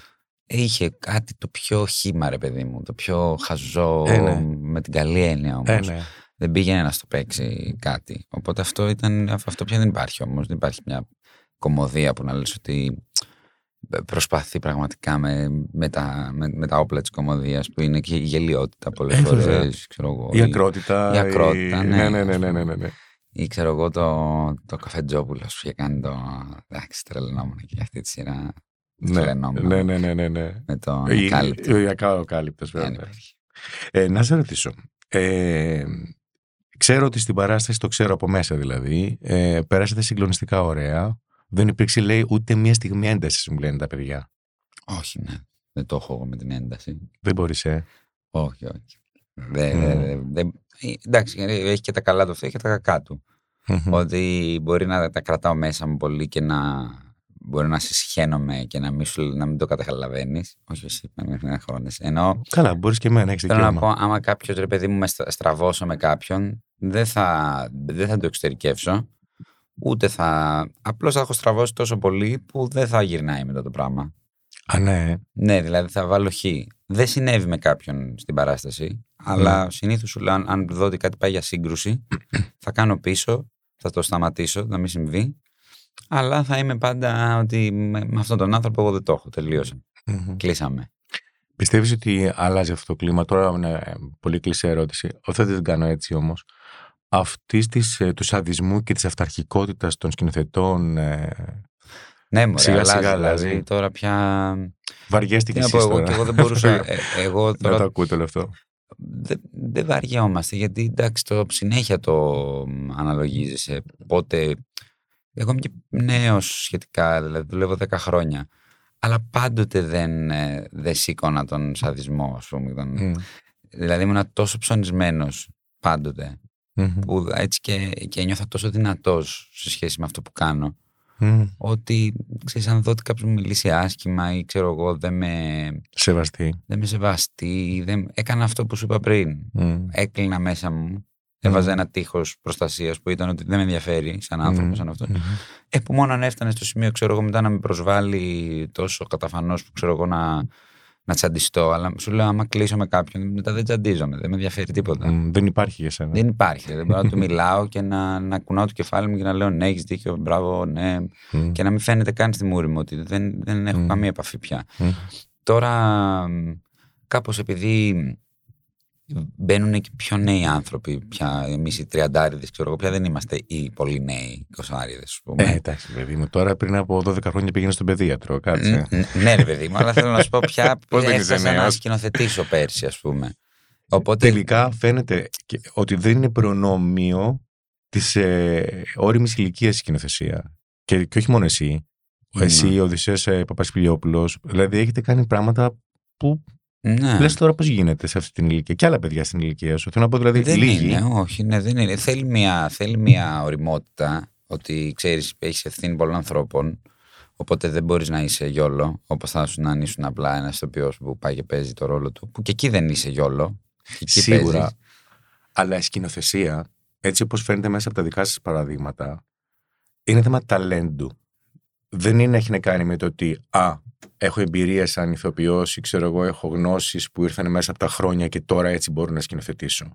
Είχε κάτι το πιο χύμα, ρε παιδί μου. Το πιο χαζό, ε, ναι. με την καλή έννοια όμως. Ε, ναι. Δεν πήγαινε να στο παίξει κάτι. Οπότε αυτό, ήταν, αυτό πια δεν υπάρχει όμως. Δεν υπάρχει μια κομμωδία που να λες ότι προσπαθεί πραγματικά με, με, τα, με, με τα όπλα της κομμωδίας που είναι και η γελοιότητα πολλές φορές. Η ακρότητα. Η ακρότητα, η... ναι. Ναι, ναι, ναι, ναι, ναι. Ή ξέρω εγώ το, το Καφετζόπουλο που είχε κάνει το. Εντάξει, τρελαινόμουν και για αυτή τη σειρά. Ναι, τρελαινόμουν. Ναι, ναι, ναι, ναι, ναι. Με το Ακάλυπτο. Η Ακάλυπτο, βέβαια. Ε, να σε ρωτήσω. Ε, ξέρω ότι στην παράσταση, το ξέρω από μέσα δηλαδή, ε, περάσατε συγκλονιστικά ωραία. Δεν υπήρξε, λέει, ούτε μία στιγμή ένταση, μου λένε τα παιδιά. Όχι, ναι. Δεν το έχω εγώ με την ένταση. Δεν μπορείς, ε. Όχι, όχι. Δεν, mm. δε, δε, εντάξει, έχει και τα καλά του αυτό, έχει και τα κακά του. Mm-hmm. Ότι μπορεί να τα κρατάω μέσα μου πολύ και να μπορεί να συσχαίνομαι και να μην, σου, να μην το καταλαβαίνεις. Όχι, εσύ, να χρόνες. Ενώ, καλά, μπορείς και εμένα, έχεις δικαίωμα. Θέλω να πω, άμα κάποιος, ρε παιδί μου, με στραβώσω με κάποιον, δεν θα, δεν θα το εξωτερικεύσω. Ούτε θα. Απλώς θα έχω στραβώσει τόσο πολύ που δεν θα γυρνάει μετά το πράγμα. Α, ναι. Ναι, δηλαδή θα βάλω χ. Δεν συνέβη με κάποιον στην παράσταση, αλλά mm. συνήθως σου λέω: αν, αν δω ότι κάτι πάει για σύγκρουση, θα κάνω πίσω, θα το σταματήσω, να μην συμβεί. Αλλά θα είμαι πάντα ότι με, με αυτόν τον άνθρωπο εγώ δεν το έχω. Τελείωσε. Mm-hmm. Κλείσαμε. Πιστεύεις ότι αλλάζει αυτό το κλίμα? Τώρα είναι πολύ κλεισέ ερώτηση. Όχι, δεν την κάνω έτσι όμως. Αυτής της, του σαδισμού και της αυταρχικότητας των σκηνοθετών. Ναι, μωρέ, σιγά αλλάζει, σιγά αλλάζει. Δηλαδή, τώρα πια... Βαριέστηκε εσείς τώρα. Εγώ, εγώ δεν μπορούσα... ε, εγώ τώρα... Να το ακούτε όλο αυτό. δεν δε βαριόμαστε, γιατί εντάξει, το συνέχεια το αναλογίζεσαι. Πότε. Εγώ είμαι και νέος σχετικά, δηλαδή δουλεύω δέκα χρόνια. Αλλά πάντοτε δεν, δεν σήκωνα τον σαδισμό, ας πούμε. Τον... Mm. Δηλαδή ήμουν τόσο ψωνισμένος πάντοτε, mm-hmm. που έτσι και, και νιώθω τόσο δυνατός σε σχέση με αυτό που κάνω. Mm. Ότι ξέρεις, αν δω ότι κάποιος μου μιλήσει άσχημα ή ξέρω εγώ δεν με σεβαστεί, δεν με σεβαστεί δεν... έκανα αυτό που σου είπα πριν. Mm. Έκλεινα μέσα μου. Έβαζα mm. ένα τείχος προστασίας που ήταν ότι δεν με ενδιαφέρει σαν άνθρωπο, mm. σαν αυτό. Mm. Ε, που μόνο αν έφτανε στο σημείο, ξέρω εγώ, μετά να με προσβάλλει τόσο καταφανώς που ξέρω εγώ να, να τσαντιστώ. Αλλά σου λέω, άμα κλείσω με κάποιον, μετά δεν τσαντίζομαι, δεν με ενδιαφέρει τίποτα. Mm. Δεν υπάρχει για σένα. Δεν υπάρχει. Δεν μπορώ να του μιλάω και να, να κουνάω το κεφάλι μου και να λέω ναι, έχεις δίκιο, μπράβο, ναι. Mm. Και να μην φαίνεται καν στη μούρη μου ότι δεν, δεν έχω mm. καμία επαφή πια. Mm. Τώρα, κάπως επειδή. Μπαίνουν και πιο νέοι άνθρωποι πια. Εμείς οι τριαντάριδες, ξέρω εγώ, πια δεν είμαστε οι πολύ νέοι εικοσάριδες. Ε, εντάξει, παιδί μου. Τώρα πριν από δώδεκα χρόνια πήγαινα στον παιδίατρο, κάτσε. Ναι, ρε παιδί μου, αλλά θέλω να σου πω πια. Έφτασα να σκηνοθετήσω πέρσι, ας πούμε. Οπότε... Τελικά φαίνεται ότι δεν είναι προνόμιο της ε, όριμης ηλικίας σκηνοθεσία. Και, και όχι μόνο εσύ. Mm. Εσύ, ο Οδυσσέας ε, Παπασπηλιόπουλος. Δηλαδή έχετε κάνει πράγματα που. Ναι. Λες τώρα πώς γίνεται σε αυτή την ηλικία και άλλα παιδιά στην ηλικία σου. Θέλω να πω δηλαδή δεν λίγοι. Είναι, όχι, ναι, δεν είναι. Θέλει μια, θέλει μια ωριμότητα ότι ξέρεις έχεις ευθύνη πολλών ανθρώπων. Οπότε δεν μπορείς να είσαι γιόλο. Όπως θα σου να ήσουν απλά ένας ηθοποιός που πάει και παίζει το ρόλο του. Που και εκεί δεν είσαι γιόλο. Σίγουρα. Παίζεις. Αλλά η σκηνοθεσία, έτσι όπως φαίνεται μέσα από τα δικά σας παραδείγματα, είναι θέμα ταλέντου. Δεν είναι, έχει να κάνει με το ότι α, έχω εμπειρία σαν ηθοποιός ή ξέρω εγώ έχω γνώσεις που ήρθαν μέσα από τα χρόνια και τώρα έτσι μπορώ να σκηνοθετήσω.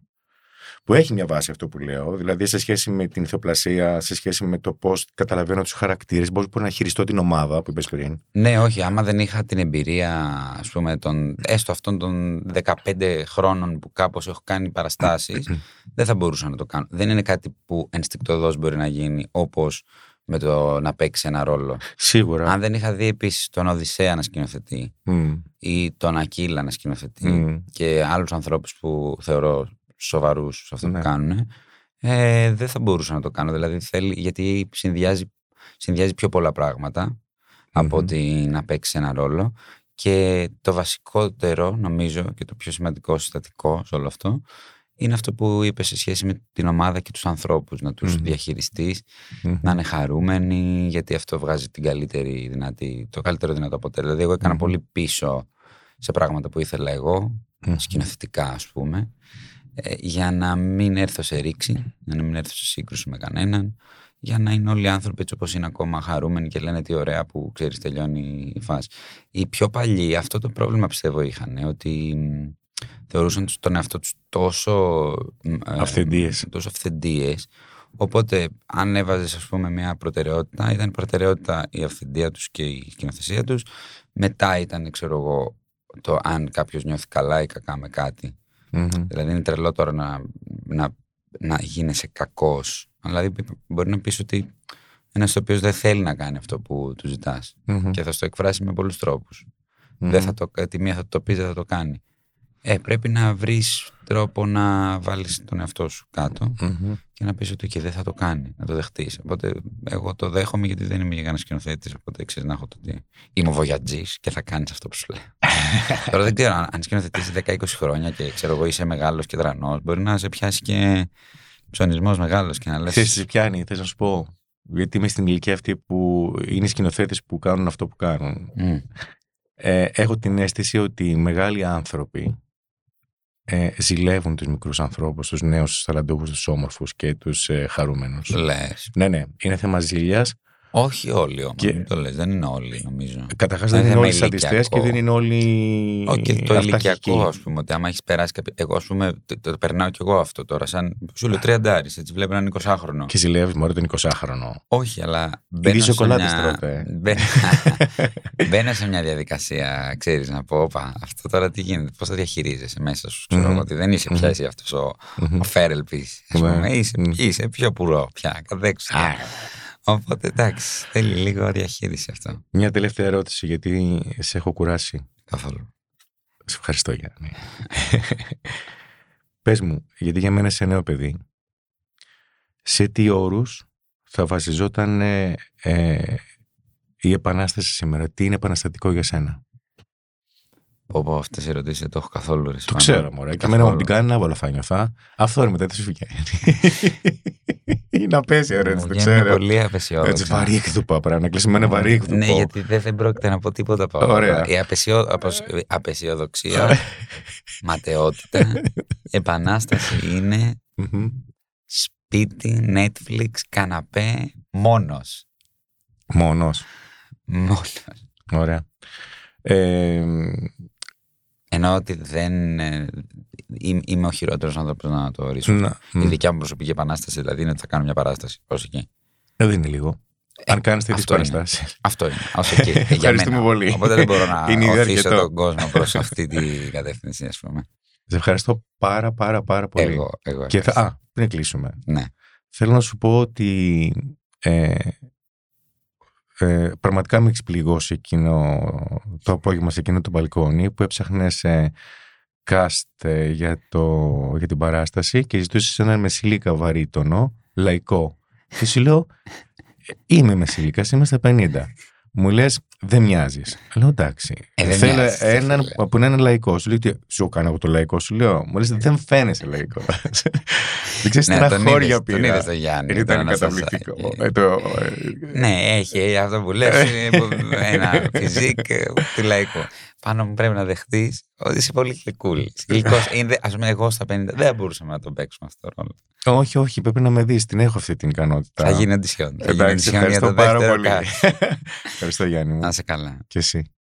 Που έχει μια βάση αυτό που λέω, δηλαδή σε σχέση με την ηθοπλασία, σε σχέση με το πώς καταλαβαίνω τους χαρακτήρες, πώς μπορώ να χειριστώ την ομάδα που είπες πριν. Ναι, όχι, άμα δεν είχα την εμπειρία, ας πούμε, των, έστω αυτών των δεκαπέντε χρόνων που κάπως έχω κάνει παραστάσεις, δεν θα μπορούσα να το κάνω. Δεν είναι κάτι που ενστικτωδώς μπορεί να γίνει όπως. Με το να παίξει ένα ρόλο. Σίγουρα. Αν δεν είχα δει επίσης τον Οδυσσέα να σκηνοθετεί mm. ή τον Ακύλα να σκηνοθετεί mm. και άλλους ανθρώπους που θεωρώ σοβαρούς σε αυτό ναι. που κάνουν, ε, δεν θα μπορούσα να το κάνω. Δηλαδή θέλει, γιατί συνδυάζει, συνδυάζει πιο πολλά πράγματα mm-hmm. από ότι να παίξει ένα ρόλο. Και το βασικότερο, νομίζω, και το πιο σημαντικό συστατικό σε όλο αυτό. Είναι αυτό που είπες σε σχέση με την ομάδα και τους ανθρώπους, να τους mm-hmm. διαχειριστείς, mm-hmm. να είναι χαρούμενοι, γιατί αυτό βγάζει την καλύτερη, δυνατή, το καλύτερο δυνατό αποτέλεσμα. Δηλαδή, εγώ έκανα mm-hmm. πολύ πίσω σε πράγματα που ήθελα εγώ, mm-hmm. σκηνοθετικά ας πούμε, ε, για να μην έρθω σε ρήξη, για να μην έρθω σε σύγκρουση με κανέναν, για να είναι όλοι οι άνθρωποι έτσι όπως είναι ακόμα χαρούμενοι και λένε τι ωραία που ξέρεις τελειώνει η φάση. Οι πιο παλιοί αυτό το πρόβλημα πιστεύω είχαν, ότι... Θεωρούσαν τον εαυτό τους τόσο αυθεντίες. Ε, τόσο αυθεντίες. Οπότε, αν έβαζες, ας πούμε, μια προτεραιότητα, ήταν προτεραιότητα η αυθεντία τους και η σκηνοθεσία τους. Μετά ήταν, ξέρω εγώ, το αν κάποιος νιώθει καλά ή κακά με κάτι. Mm-hmm. Δηλαδή, είναι τρελό τώρα να, να, να γίνεσαι κακός. Δηλαδή, μπορεί να πεις ότι ένας ο οποίος δεν θέλει να κάνει αυτό που του ζητάς mm-hmm. και θα στο εκφράσει με πολλούς τρόπους. Mm-hmm. Δεν θα το, τη μία θα το πεις, δεν θα το κάνει. Ε, πρέπει να βρεις τρόπο να βάλεις τον εαυτό σου κάτω mm-hmm. και να πεις ότι και δεν θα το κάνει, να το δεχτείς. Οπότε εγώ το δέχομαι γιατί δεν είμαι για κανένα σκηνοθέτης. Οπότε ξέρεις να έχω το τι. Είμαι βογιατζής και θα κάνεις αυτό που σου λέω. Τώρα δεν ξέρω αν σκηνοθετείς δέκα είκοσι χρόνια και ξέρω εγώ είσαι μεγάλος και δρανός. Μπορεί να σε πιάσει και ψωνισμός μεγάλος και να λες. Θες σε πιάνει, θες να σου πω. Γιατί είμαι στην ηλικία αυτή που είναι σκηνοθέτες που κάνουν αυτό που κάνουν. Mm. Ε, έχω την αίσθηση ότι οι μεγάλοι άνθρωποι. Ε, ζηλεύουν τους μικρούς ανθρώπους, τους νέους, τους ταλαντούχους, τους όμορφους και τους ε, χαρούμενους. Λες. Ναι, ναι, είναι θέμα ζήλιας. Όχι όλοι όμως, και... το λες, δεν είναι όλοι νομίζω. Καταρχάς δεν, δεν είναι όλοι σαντιστές και δεν είναι όλοι αυταρχικοί. Όχι, το ηλικιακό ας πούμε, ότι άμα έχεις περάσει κάποιο... Εγώ ας πούμε, το, το περνάω κι εγώ αυτό τώρα, σαν σου λέω τριαντάρις, έτσι βλέπω έναν εικοσάχρονο. Και ζηλεύεις μωρέ τον εικοσάχρονο. Όχι, αλλά μπαίνω σε, μια... μπαίνω... μπαίνω σε μια διαδικασία, ξέρεις να πω, όπα, αυτό τώρα τι γίνεται, πώς θα διαχειρίζεσαι μέσα σου, ξέρω mm-hmm. ότι δεν είσαι πια εσύ αυτός ο, mm-hmm. ο φέρελπης, ας πούμε, mm-hmm. είσαι, είσαι πιο πουρό πια, κατέξου. Οπότε εντάξει, θέλει λίγο διαχείριση αυτό. Μια τελευταία ερώτηση, γιατί σε έχω κουράσει. Καθόλου. Σε ευχαριστώ, Γιάννη. Πες μου, γιατί για μένα είσαι νέο παιδί, σε τι όρους θα βασιζόταν ε, ε, η Επανάσταση σήμερα? Τι είναι επαναστατικό για σένα? Όπω αυτές οι ερωτήσεις δεν το έχω καθόλου. Το ξέρω, μωρέ. Και εμένα μου την κάνει να βάλω θα νιωθά. Αυτό είναι μετά τη σου ή να πέσει, ωραία, το ξέρω. Είναι πολύ απεσιόδοξο. Έτσι, βαρύ εκδουπά, πρέπει να κλείσουμε ένα βαρύ εκδουπά. Ναι, γιατί δεν, δεν πρόκειται να πω τίποτα από αυτό. Η απεσιό, αποσ, απεσιοδοξία, ματαιότητα, επανάσταση είναι σπίτι, Netflix, καναπέ, μόνος. Μόνος. Μόνος. Ωραία. Ε, Ενώ ότι δεν ε, είμαι ο χειρότερος άνθρωπος να το ορίσω. Να, η δικιά μου προσωπική επανάσταση δηλαδή είναι ότι θα κάνω μια παράσταση. Ως εκεί. Δεν είναι λίγο. Ε, Αν κάνεις τέτοιες παραστάσεις. Αυτό είναι. Ως εκεί. Ευχαριστούμε πολύ. Οπότε δεν μπορώ να οθήσω τον κόσμο προς αυτή την κατεύθυνση, ας πούμε. Σε ευχαριστώ πάρα πάρα πάρα πολύ. Εγώ, εγώ και θα, α, πριν κλείσουμε. Ναι. Θέλω να σου πω ότι... Ε, Ε, πραγματικά με εξπληγώσει εκείνο το απόγευμα σε εκείνο το μπαλκόνι που έψαχνες ε, cast ε, για, το, για την παράσταση και ζητούσες έναν μεσήλικα βαρύτονο, λαϊκό. Και σου λέω, είμαι μεσήλικας, είμαι στα πενήντα. Μου λες, δεν μοιάζεις. Λέω, εντάξει. Ε, δεν θέλω μοιάζεις, έναν θέλω. Που είναι ένα λαϊκό. Σου λέω, σου κάνω εγώ το λαϊκό. Σου λέω, μου λες, δεν φαίνεσαι λαϊκό. Δεν ξέρεις τι χώρια πήρα. Τον είδες το Γιάννη. Ήταν καταπληκτικό. Ναι, έχει αυτό που λες. Ένα φιζίκ του λαϊκού. Πάνω μου πρέπει να δεχτείς ότι είσαι πολύ γλυκούλη. Ας πούμε, εγώ στα πενήντα δεν μπορούσαμε να τον παίξουμε αυτό το ρόλο. Όχι, όχι, πρέπει να με δεις. Την έχω αυτή την ικανότητα. Θα γίνει αντισιόν. Εντάξει, ευχαριστώ πάρα πολύ. Ευχαριστώ, Γιάννη μου. Να είσαι καλά. Και εσύ.